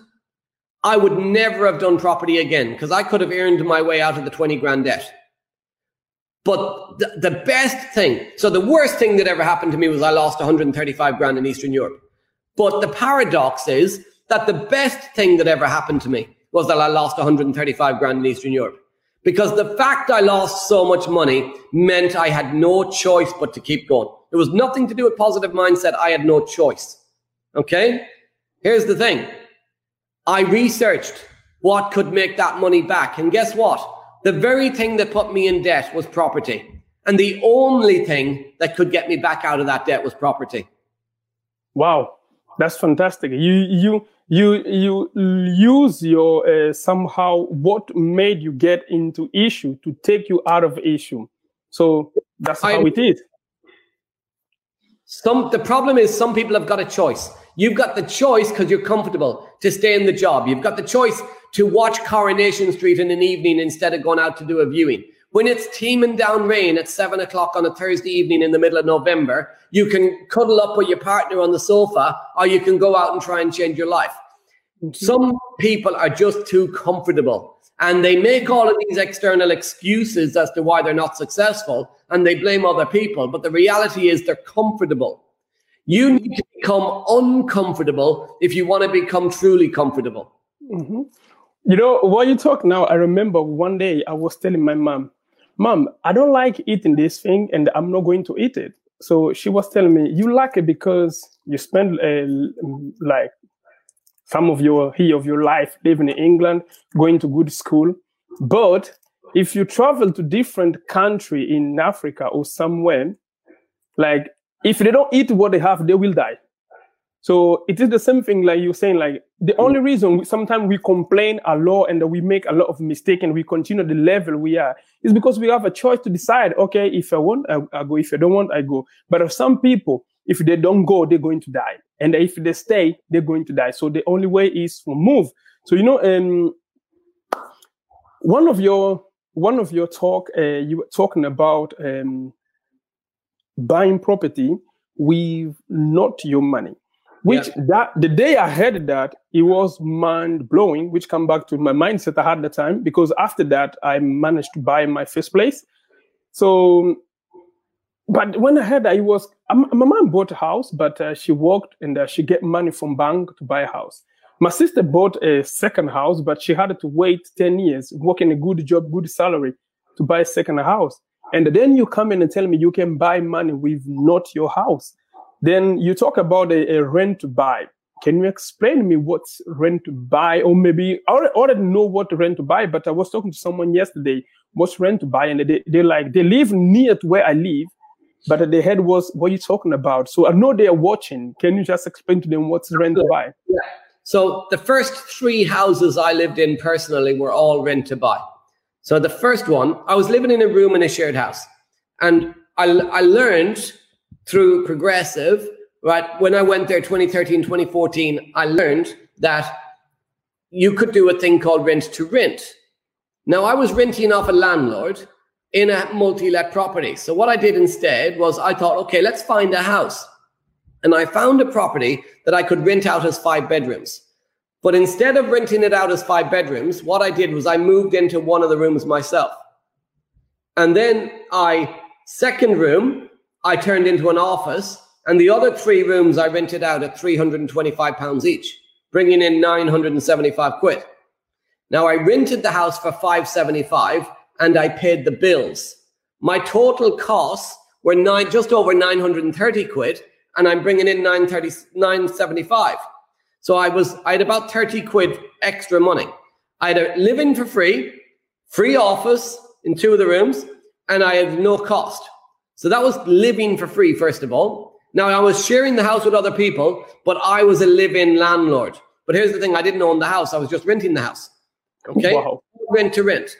I would never have done property again because I could have earned my way out of the twenty grand debt. But the, the best thing, so the worst thing that ever happened to me was I lost one hundred thirty-five grand in Eastern Europe. But the paradox is that the best thing that ever happened to me was that I lost one hundred thirty-five grand in Eastern Europe because the fact I lost so much money meant I had no choice but to keep going. It was nothing to do with positive mindset. I had no choice. Okay. Here's the thing. I researched what could make that money back. And guess what? The very thing that put me in debt was property. And the only thing that could get me back out of that debt was property. Wow. That's fantastic. You, you, you, you use your, uh, somehow what made you get into issue to take you out of issue. So that's how I, it is. Some, the problem is some people have got a choice. You've got the choice because you're comfortable to stay in the job. You've got the choice to watch Coronation Street in an evening instead of going out to do a viewing. When it's teeming down rain at seven o'clock on a Thursday evening in the middle of November, you can cuddle up with your partner on the sofa or you can go out and try and change your life. Some people are just too comfortable and they make all of these external excuses as to why they're not successful and they blame other people. But the reality is they're comfortable. You need to become uncomfortable if you want to become truly comfortable. Mm-hmm. You know, while you talk now, I remember one day I was telling my mom, Mom, I don't like eating this thing and I'm not going to eat it. So she was telling me, you like it because you spend uh, like some of your year of your life living in England, going to good school. But if you travel to different country in Africa or somewhere, like if they don't eat what they have, they will die. So it is the same thing like you're saying, like the only reason we, sometimes we complain a lot and we make a lot of mistakes and we continue the level we are is because we have a choice to decide, okay, if I want, I, I go. If I don't want, I go. But if some people, if they don't go, they're going to die. And if they stay, they're going to die. So the only way is to move. So, you know, um, one of your, one of your talk, uh, you were talking about um, buying property with not your money. Which yeah. that the day I heard that, it was mind blowing, which come back to my mindset I had at the time, because after that, I managed to buy my first place. So, but when I heard that it was, um, my mom bought a house, but uh, she worked and uh, she get money from bank to buy a house. My sister bought a second house, but she had to wait ten years, working a good job, good salary to buy a second house. And then you come in and tell me you can buy money with not your house. Then you talk about a, a rent to buy. Can you explain to me what's rent to buy? Or maybe I already know what rent to buy, but I was talking to someone yesterday, what's rent to buy? And they, they like, they live near to where I live, but their head was, what are you talking about? So I know they're watching. Can you just explain to them what's rent to buy? Yeah. So the first three houses I lived in personally were all rent to buy. So the first one, I was living in a room in a shared house. And I, I learned... through Progressive, right? When I went there twenty thirteen, twenty fourteen, I learned that you could do a thing called rent to rent. Now, I was renting off a landlord in a multi-let property. So what I did instead was I thought, okay, let's find a house. And I found a property that I could rent out as five bedrooms. But instead of renting it out as five bedrooms, what I did was I moved into one of the rooms myself. And then I, second room, I turned into an office, and the other three rooms I rented out at three hundred twenty-five pounds each. bringing in nine hundred seventy-five quid. Now, I rented the house for five seventy-five and I paid the bills. My total costs were nine, just over nine hundred thirty quid, and I'm bringing in nine thirty, nine seventy-five. So I was, I had about thirty quid extra money. I had a live-in for free, free office in two of the rooms, and I had no cost. So that was living for free, first of all. Now, I was sharing the house with other people, but I was a live-in landlord. But here's the thing, I didn't own the house. I was just renting the house. Okay? Wow. Rent to rent.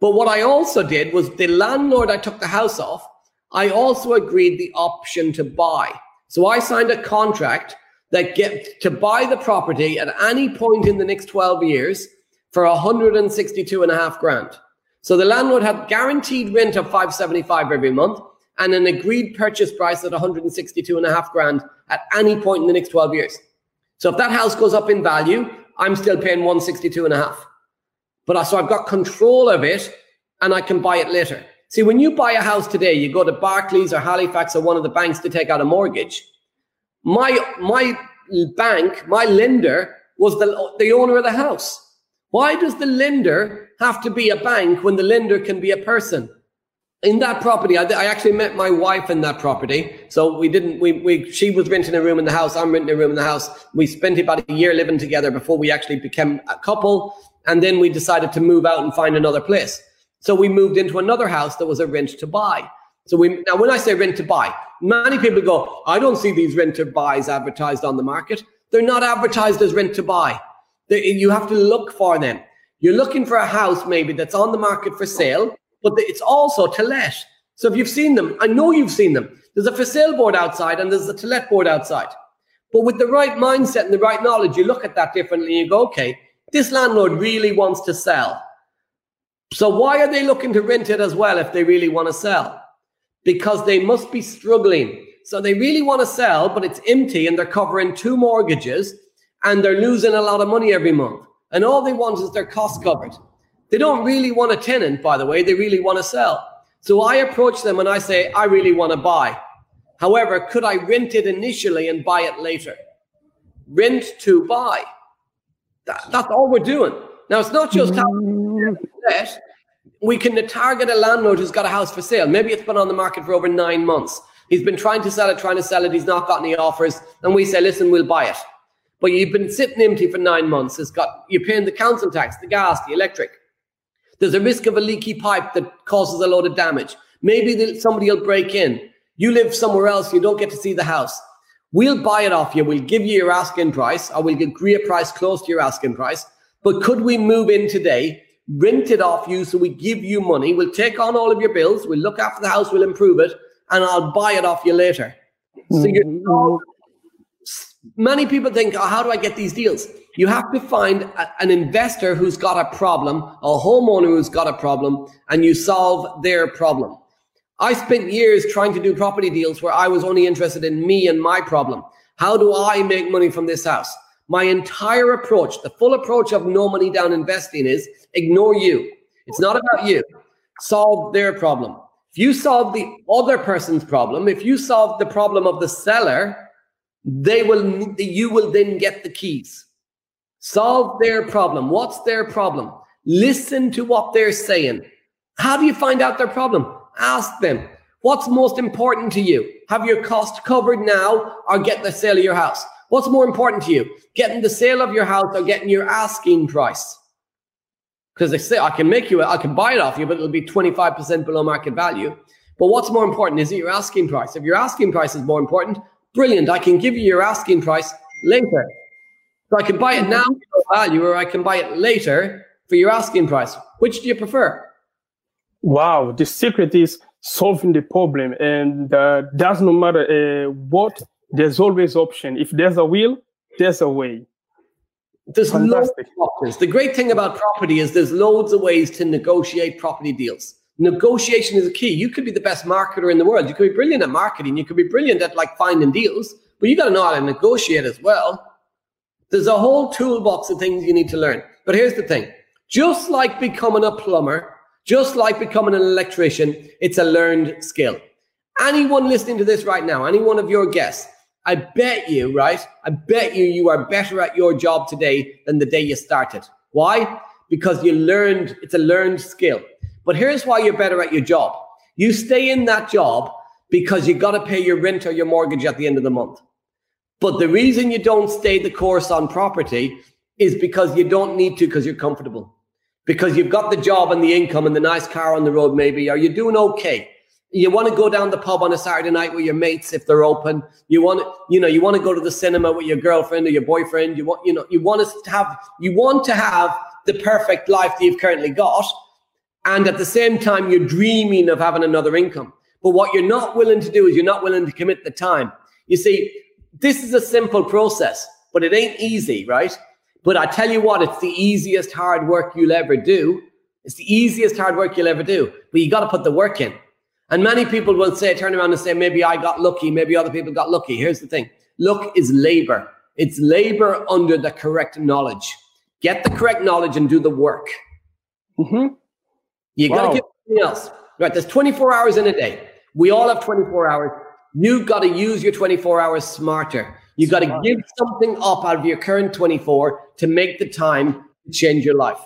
But what I also did was the landlord I took the house off, I also agreed the option to buy. So I signed a contract that get to buy the property at any point in the next twelve years for one hundred sixty-two and a half grand. So the landlord had guaranteed rent of five seventy-five every month and an agreed purchase price at one hundred sixty-two and a half grand at any point in the next twelve years. So if that house goes up in value, I'm still paying one hundred sixty-two and a half. But so I've got control of it and I can buy it later. See, when you buy a house today, you go to Barclays or Halifax or one of the banks to take out a mortgage. My my bank, my lender was the, the owner of the house. Why does the lender have to be a bank when the lender can be a person? In that property, I, I actually met my wife in that property. So we didn't, we, we, she was renting a room in the house. I'm renting a room in the house. We spent about a year living together before we actually became a couple. And then we decided to move out and find another place. So we moved into another house that was a rent to buy. So we, now when I say rent to buy, many people go, I don't see these rent to buys advertised on the market. They're not advertised as rent to buy. They, you have to look for them. You're looking for a house maybe that's on the market for sale, but it's also to let. So if you've seen them, I know you've seen them. There's a for sale board outside and there's a to let board outside. But with the right mindset and the right knowledge, you look at that differently and you go, okay, this landlord really wants to sell. So why are they looking to rent it as well if they really want to sell? Because they must be struggling. So they really want to sell, but it's empty and they're covering two mortgages and they're losing a lot of money every month. And all they want is their costs covered. They don't really want a tenant, by the way. They really want to sell. So I approach them and I say, I really want to buy. However, could I rent it initially and buy it later? Rent to buy. That, that's all we're doing. Now, it's not just how we can target a landlord who's got a house for sale. Maybe it's been on the market for over nine months. He's been trying to sell it, trying to sell it. He's not got any offers. And we say, listen, we'll buy it. But you've been sitting empty for nine months. It's got, you're paying the council tax, the gas, the electric. There's a risk of a leaky pipe that causes a lot of damage. Maybe somebody will break in. You live somewhere else. You don't get to see the house. We'll buy it off you. We'll give you your asking price. Or we'll agree a price close to your asking price. But could we move in today, rent it off you so we give you money? We'll take on all of your bills. We'll look after the house. We'll improve it. And I'll buy it off you later. Mm-hmm. So you're, many people think, oh, how do I get these deals? You have to find a, an investor who's got a problem, a homeowner who's got a problem, and you solve their problem. I spent years trying to do property deals where I was only interested in me and my problem. How do I make money from this house? My entire approach, the full approach of no money down investing is ignore you. It's not about you. Solve their problem. If you solve the other person's problem, if you solve the problem of the seller, they will, you will then get the keys. Solve their problem. What's their problem? Listen to what they're saying. How do you find out their problem? Ask them, what's most important to you? Have your cost covered now or get the sale of your house? What's more important to you? Getting the sale of your house or getting your asking price? Because they say, I can make you, I can buy it off you, but it'll be twenty-five percent below market value. But what's more important? Is it your asking price? If your asking price is more important, brilliant. I can give you your asking price later. So I can buy it now for value or I can buy it later for your asking price. Which do you prefer? Wow, the secret is solving the problem, and uh, does no matter uh, what, there's always option. If there's a will, there's a way. There's Fantastic. Loads of options. The great thing about property is there's loads of ways to negotiate property deals. Negotiation is a key. You could be the best marketer in the world. You could be brilliant at marketing. You could be brilliant at like finding deals, but you got to know how to negotiate as well. There's a whole toolbox of things you need to learn. But here's the thing. Just like becoming a plumber, just like becoming an electrician, it's a learned skill. Anyone listening to this right now, any one of your guests, I bet you, right? I bet you you are better at your job today than the day you started. Why? Because you learned, it's a learned skill. But here's why you're better at your job. You stay in that job because you got to pay your rent or your mortgage at the end of the month. But the reason you don't stay the course on property is because you don't need to, because you're comfortable. Because you've got the job and the income and the nice car on the road maybe, or you're doing okay. You want to go down the pub on a Saturday night with your mates if they're open. You want to, you know, you want to go to the cinema with your girlfriend or your boyfriend. You want, you know, you want to have, you want to have the perfect life that you've currently got. And at the same time, you're dreaming of having another income. But what you're not willing to do is you're not willing to commit the time. You see, this is a simple process, but it ain't easy, right? But I tell you what, it's the easiest hard work you'll ever do. It's the easiest hard work you'll ever do. But you got to put the work in. And many people will say, turn around and say, maybe I got lucky, maybe other people got lucky. Here's the thing. Luck is labor. It's labor under the correct knowledge. Get the correct knowledge and do the work. Mm-hmm. You wow. got to give something else. Right, there's twenty-four hours in a day. We all have twenty-four hours. You've got to use your twenty-four hours smarter. You've got to give something up out of your current twenty-four to make the time to change your life.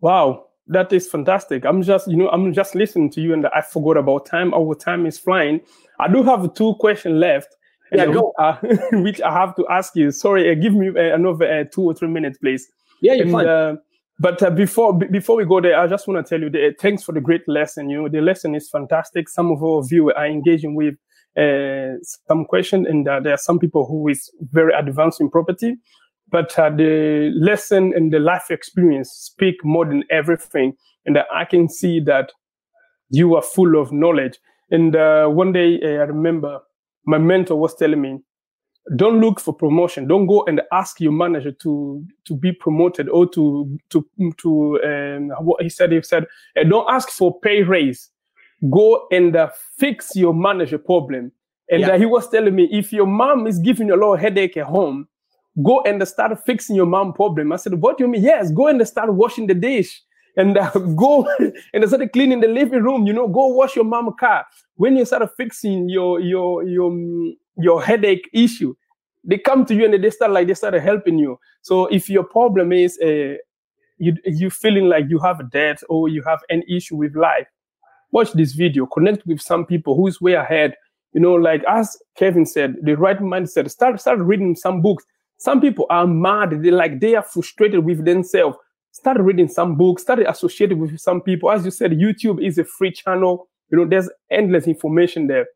Wow. That is fantastic. I'm just, you know, I'm just listening to you and I forgot about time. Our time is flying. I do have two questions left, yeah, and, go. Uh, which I have to ask you. Sorry, uh, give me uh, another uh, two or three minutes, please. Yeah, you're and, fine. Uh, but uh, before b- before we go there, I just want to tell you that, uh, thanks for the great lesson. You know, the lesson is fantastic. Some of our viewers are engaging with uh, some questions, and uh, there are some people who is very advanced in property. But uh, the lesson and the life experience speak more than everything. And uh, I can see that you are full of knowledge. And uh, one day uh, I remember my mentor was telling me, don't look for promotion. Don't go and ask your manager to, to be promoted or to, to, to um, what he said, he said, uh, don't ask for pay raise. Go and uh, fix your manager problem. And yeah. uh, he was telling me, if your mom is giving you a lot of headache at home, go and start fixing your mom problem. I said, what do you mean? Yes, go and start washing the dish and uh, go and start cleaning the living room. You know, go wash your mom's car. When you start fixing your your your your headache issue, they come to you and they start like they start helping you. So if your problem is uh, you you feeling like you have a debt or you have an issue with life, watch this video. Connect with some people who is way ahead. You know, like as Kevin said, the right mindset. Start start reading some books. Some people are mad. They like they are frustrated with themselves. Start reading some books. Start associating with some people. As you said, YouTube is a free channel. You know, there's endless information there.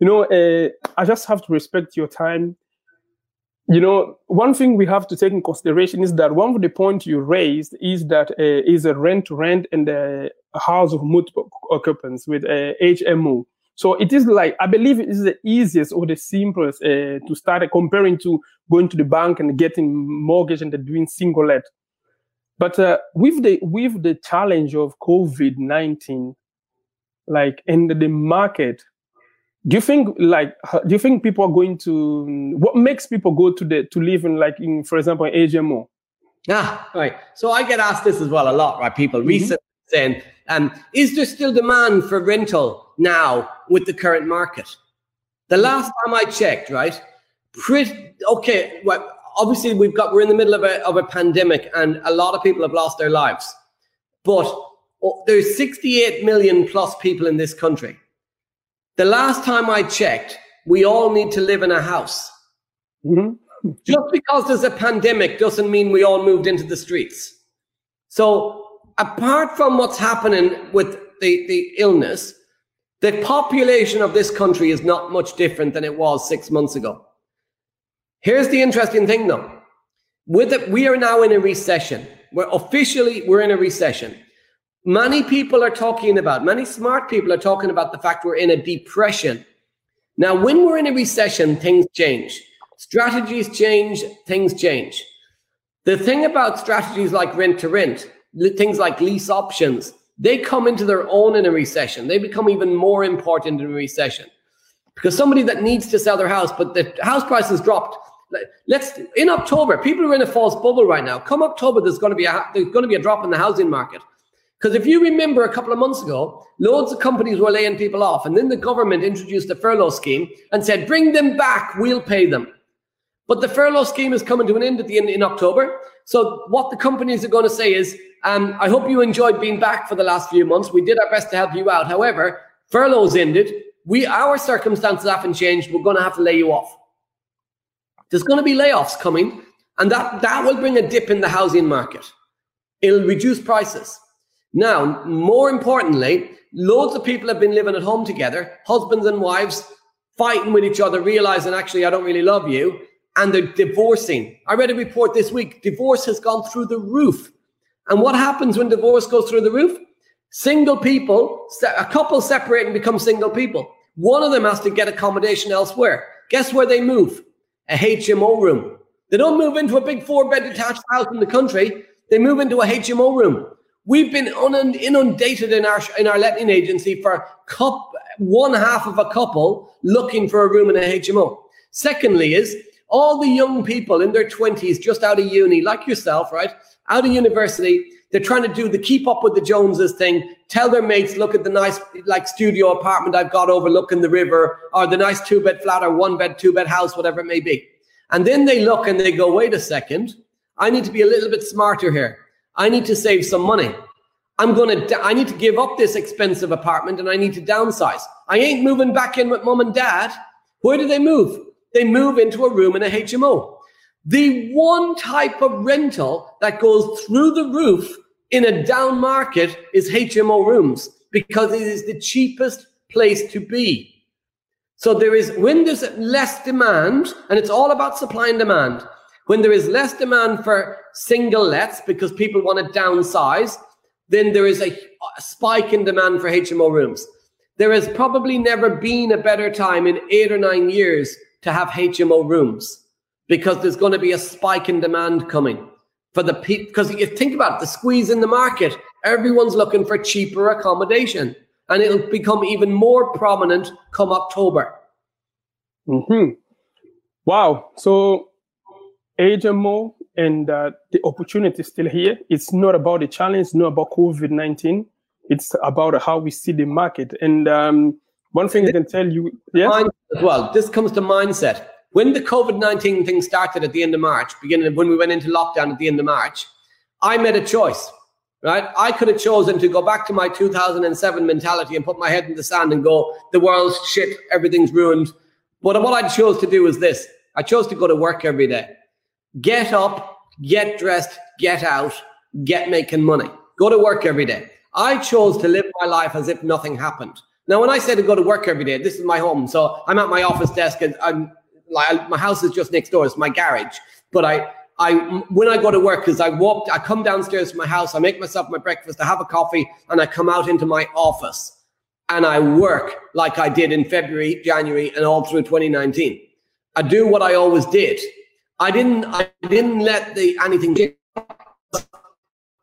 You know, uh, I just have to respect your time. You know, one thing we have to take in consideration is that one of the points you raised is that uh, is a rent to rent and a house of multiple occupants with uh, H M O. So it is like, I believe it is the easiest or the simplest uh, to start comparing to going to the bank and getting mortgage and doing single let. But uh, with the with the challenge of COVID nineteen, like in the market, do you think like do you think people are going to? What makes people go to the to live in like in for example H M O? Ah, right. So I get asked this as well a lot, right? People mm-hmm. recently saying, um, is there still demand for rental now with the current market? The last time I checked, right? Pretty, okay, well, obviously we've got we're in the middle of a of a pandemic and a lot of people have lost their lives. But oh, there's sixty-eight million plus people in this country. The last time I checked, we all need to live in a house. Mm-hmm. Just because there's a pandemic doesn't mean we all moved into the streets. So apart from what's happening with the, the illness, the population of this country is not much different than it was six months ago. Here's the interesting thing, though. With it, we are now in a recession. We're officially, we're in a recession. Many people are talking about, many smart people are talking about the fact we're in a depression. Now, when we're in a recession, things change. Strategies change, things change. The thing about strategies like rent to rent, things like lease options, they come into their own in a recession. They become even more important in a recession because somebody that needs to sell their house, but the house price has dropped. Let's in October, people are in a false bubble right now. Come October, there's going to be a there's going to be a drop in the housing market. Because if you remember a couple of months ago, loads of companies were laying people off, and then the government introduced a furlough scheme and said, bring them back, we'll pay them. But the furlough scheme is coming to an end at the end in October. So what the companies are going to say is, um, I hope you enjoyed being back for the last few months. We did our best to help you out. However, furloughs ended. We, our circumstances haven't changed. We're going to have to lay you off. There's going to be layoffs coming, and that, that will bring a dip in the housing market. It'll reduce prices. Now, more importantly, loads of people have been living at home together, husbands and wives, fighting with each other, realizing, actually, I don't really love you, and they're divorcing. I read a report this week, divorce has gone through the roof. And what happens when divorce goes through the roof? Single people, a couple separate and become single people. One of them has to get accommodation elsewhere. Guess where they move? A H M O room. They don't move into a big four-bed detached house in the country. They move into a H M O room. We've been inundated in our in our letting agency for cup, one half of a couple looking for a room in a H M O. Secondly is all the young people in their twenties, just out of uni, like yourself, right? Out of university, they're trying to do the keep up with the Joneses thing, tell their mates, look at the nice like studio apartment I've got overlooking the river, or the nice two-bed flat or one-bed, two-bed house, whatever it may be. And then they look and they go, wait a second, I need to be a little bit smarter here. I need to save some money. I'm going to, I need to give up this expensive apartment and I need to downsize. I ain't moving back in with mom and dad. Where do they move? They move into a room in a H M O. The one type of rental that goes through the roof in a down market is H M O rooms, because it is the cheapest place to be. So there is, when there's less demand, and it's all about supply and demand, when there is less demand for single lets because people want to downsize, then there is a, a spike in demand for H M O rooms. There has probably never been a better time in eight or nine years to have H M O rooms, because there's going to be a spike in demand coming for the people. Because you think about it, the squeeze in the market, everyone's looking for cheaper accommodation, and it'll become even more prominent come October. Mm-hmm. Wow. So H M O and uh, the opportunity is still here. It's not about the challenge, not about COVID nineteen. It's about how we see the market. And um, one thing this I can tell you, yeah. Well, this comes to mindset. When the COVID nineteen thing started at the end of March, beginning when we went into lockdown at the end of March, I made a choice, right? I could have chosen to go back to my two thousand seven mentality and put my head in the sand and go, the world's shit, everything's ruined. But what I chose to do was this. I chose to go to work every day. Get up, get dressed, get out, get making money. Go to work every day. I chose to live my life as if nothing happened. Now, when I say to go to work every day, this is my home. So I'm at my office desk, and I'm like, my house is just next door. It's my garage. But I, I, when I go to work, is I walk, I come downstairs from my house, I make myself my breakfast, I have a coffee, and I come out into my office, and I work like I did in February, January, and all through twenty nineteen. I do what I always did. I didn't, I didn't let the anything change.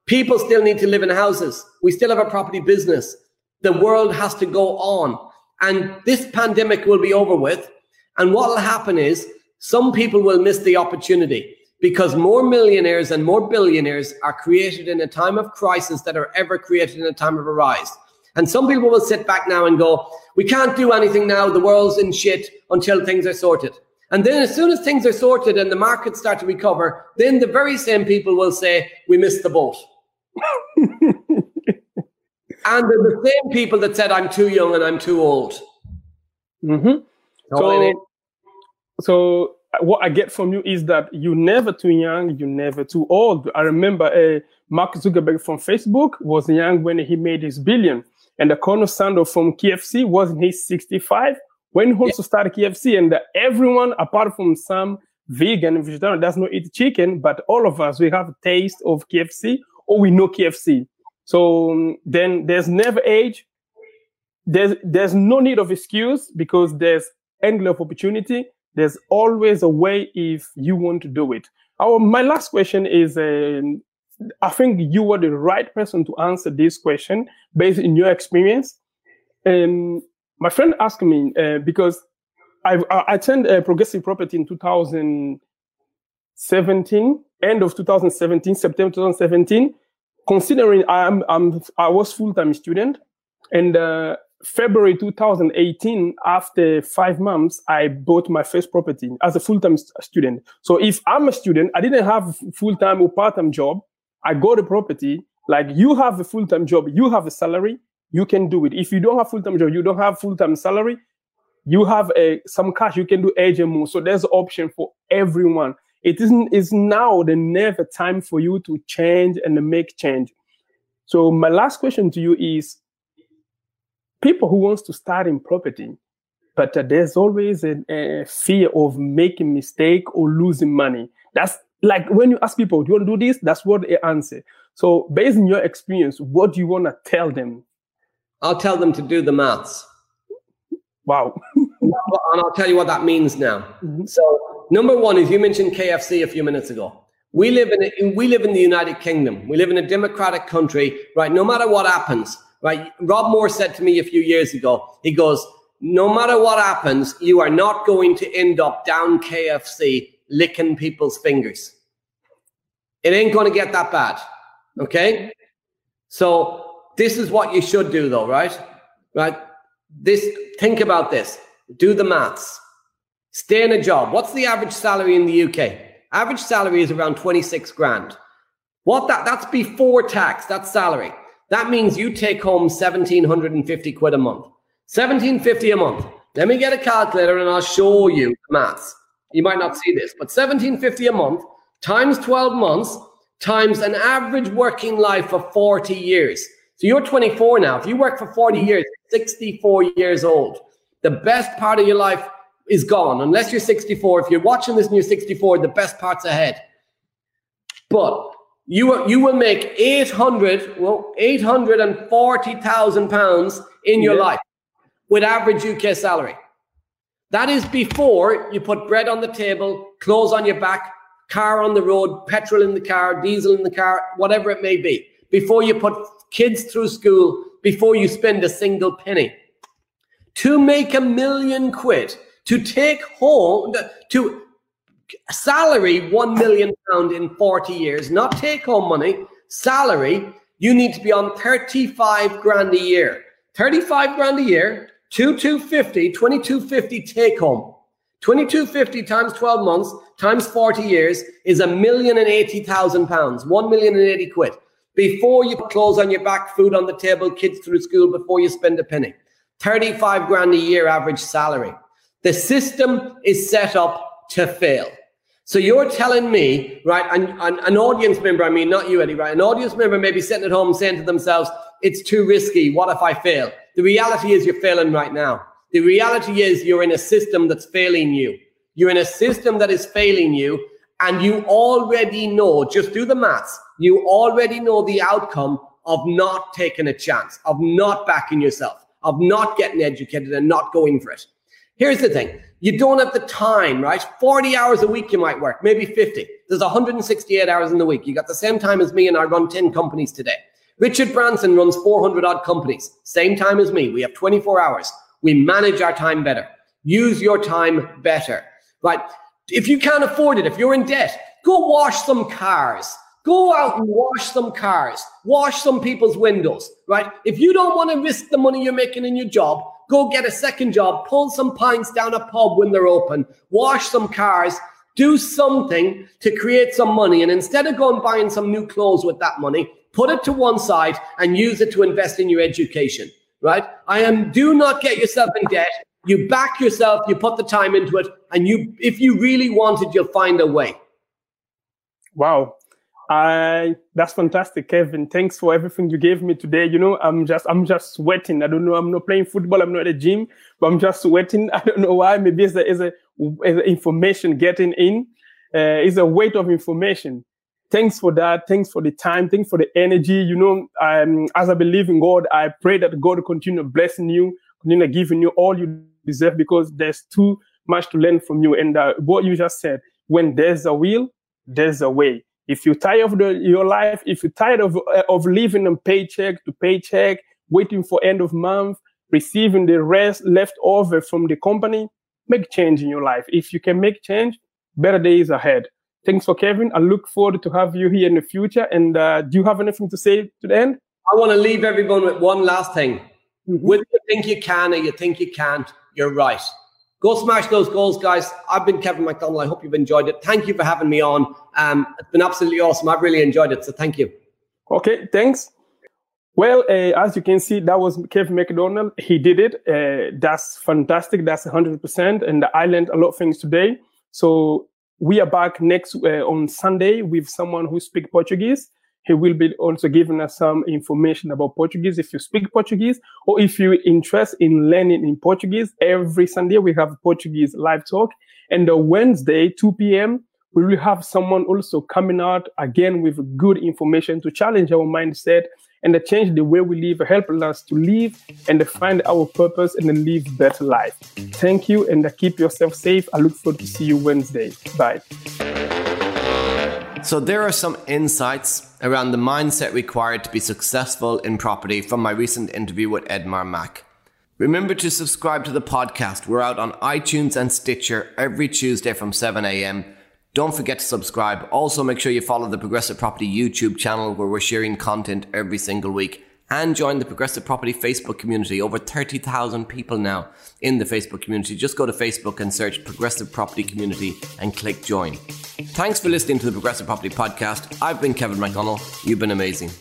People still need to live in houses. We still have a property business. The world has to go on. And this pandemic will be over with. And what will happen is some people will miss the opportunity, because more millionaires and more billionaires are created in a time of crisis than are ever created in a time of a rise. And some people will sit back now and go, we can't do anything now. The world's in shit until things are sorted. And then as soon as things are sorted and the markets start to recover, then the very same people will say, we missed the boat. And they're the same people that said, I'm too young and I'm too old. Mm-hmm. So, so what I get from you is that you're never too young, you're never too old. I remember uh, Mark Zuckerberg from Facebook was young when he made his billion. And the Colonel Sanders from K F C was in his sixty-five when he also yeah. started K F C. And everyone, apart from some vegan and vegetarian, does not eat chicken, but all of us, we have a taste of K F C, or we know K F C. So um, then there's never age. There's, there's no need of excuse, because there's angle of opportunity. There's always a way if you want to do it. Our, my last question is, uh, I think you were the right person to answer this question based on your experience. Um, my friend asked me, uh, because I've, I attended uh, Progressive Property in two thousand seventeen, end of twenty seventeen, September twenty seventeen. considering I'm I'm I was full-time student, and uh, February two thousand eighteen, after five months, I bought my first property as a full-time st- student. So if I'm a student, I didn't have full-time or part-time job. I got a property. Like, you have a full-time job, you have a salary, you can do it. If you don't have full-time job, you don't have full-time salary, you have a, some cash, you can do H M O. So there's an option for everyone. It isn't, it's now the never time for you to change and to make change. So my last question to you is, people who wants to start in property, but uh, there's always a, a fear of making mistake or losing money. That's like when you ask people, do you want to do this? That's what they answer. So based on your experience, what do you want to tell them? I'll tell them to do the maths. Wow. And I'll tell you what that means now. Mm-hmm. So number one is, you mentioned K F C a few minutes ago. We live in a, we live in the United Kingdom. We live in a democratic country, right? No matter what happens, right? Rob Moore said to me a few years ago, he goes, no matter what happens, you are not going to end up down K F C licking people's fingers. It ain't going to get that bad. Okay. So this is what you should do though, right? Right. This, think about this. Do the maths. Stay in a job. What's the average salary in the U K? Average salary is around twenty-six grand. What that, that's before tax. That's salary. That means you take home one thousand seven hundred fifty quid a month. one thousand seven hundred fifty a month. Let me get a calculator and I'll show you the maths. You might not see this, but one thousand seven hundred fifty a month times twelve months times an average working life of forty years. So you're twenty-four now. If you work for forty years, sixty-four years old. The best part of your life is gone, unless you're sixty-four. If you're watching this and you're sixty-four, the best part's ahead. But you you will make eight hundred, well, eight hundred forty thousand pounds in your yeah. life with average U K salary. That is before you put bread on the table, clothes on your back, car on the road, petrol in the car, diesel in the car, whatever it may be. Before you put kids through school, before you spend a single penny. To make a million quid, to take home, to salary one million pound in forty years, not take home money, salary, you need to be on thirty-five grand a year. thirty-five grand a year, two thousand two hundred fifty, twenty-two fifty take home. twenty-two fifty times twelve months times forty years is a million and eighty thousand pounds, one million and eighty quid. Before you put clothes on your back, food on the table, kids through school, before you spend a penny. thirty-five grand a year average salary. The system is set up to fail. So you're telling me, right, an, an, an audience member, I mean, not you, Eddie, right? An audience member may be sitting at home saying to themselves, it's too risky. What if I fail? The reality is you're failing right now. The reality is you're in a system that's failing you. You're in a system that is failing you. And you already know, just do the maths, you already know the outcome of not taking a chance, of not backing yourself, of not getting educated and not going for it. Here's the thing. You don't have the time, right? forty hours a week you might work, maybe fifty. There's one hundred sixty-eight hours in the week. You got the same time as me, and I run ten companies today. Richard Branson runs four hundred odd companies, same time as me. We have twenty-four hours. We manage our time better. Use your time better, right? If you can't afford it, if you're in debt, go wash some cars. Go out and wash some cars. Wash some people's windows, right? If you don't want to risk the money you're making in your job, go get a second job. Pull some pints down a pub when they're open. Wash some cars. Do something to create some money. And instead of going buying some new clothes with that money, put it to one side and use it to invest in your education, right? I am, do not get yourself in debt. You back yourself, you put the time into it, and you, if you really want it, you'll find a way. Wow. I, that's fantastic, Kevin. Thanks for everything you gave me today. You know, I'm just I'm just sweating. I don't know. I'm not playing football. I'm not at a gym, but I'm just sweating. I don't know why. Maybe it's a, it's a, it's a information getting in. Uh, it's a weight of information. Thanks for that. Thanks for the time. Thanks for the energy. You know, um, as I believe in God, I pray that God continue blessing you, continue giving you all you deserve, because there's too much to learn from you. And uh, what you just said, when there's a will, there's a way. If you're tired of the, your life, if you're tired of uh, of living on paycheck to paycheck, waiting for end of month, receiving the rest left over from the company, make change in your life. If you can make change, better days ahead. Thanks for Kevin. I look forward to have you here in the future. And uh, do you have anything to say to the end? I want to leave everyone with one last thing. Mm-hmm. Whether you think you can or you think you can't, you're right. Go smash those goals, guys. I've been Kevin McDonnell. I hope you've enjoyed it. Thank you for having me on. Um, it's been absolutely awesome. I've really enjoyed it. So thank you. Okay, thanks. Well, uh, as you can see, that was Kevin McDonnell. He did it. Uh, that's fantastic. That's one hundred percent. And I learned a lot of things today. So we are back next uh, on Sunday with someone who speaks Portuguese. He will be also giving us some information about Portuguese. If you speak Portuguese or if you're interested in learning in Portuguese, every Sunday we have Portuguese live talk. And on Wednesday, two p.m., we will have someone also coming out again with good information to challenge our mindset and to change the way we live, helping us to live and to find our purpose and to live a better life. Thank you and keep yourself safe. I look forward to see you Wednesday. Bye. So there are some insights around the mindset required to be successful in property from my recent interview with Edmar Mac. Remember to subscribe to the podcast. We're out on iTunes and Stitcher every Tuesday from seven a.m. Don't forget to subscribe. Also, make sure you follow the Progressive Property YouTube channel where we're sharing content every single week. And join the Progressive Property Facebook community. Over thirty thousand people now in the Facebook community. Just go to Facebook and search Progressive Property Community and click join. Thanks for listening to the Progressive Property Podcast. I've been Kevin McDonnell. You've been amazing.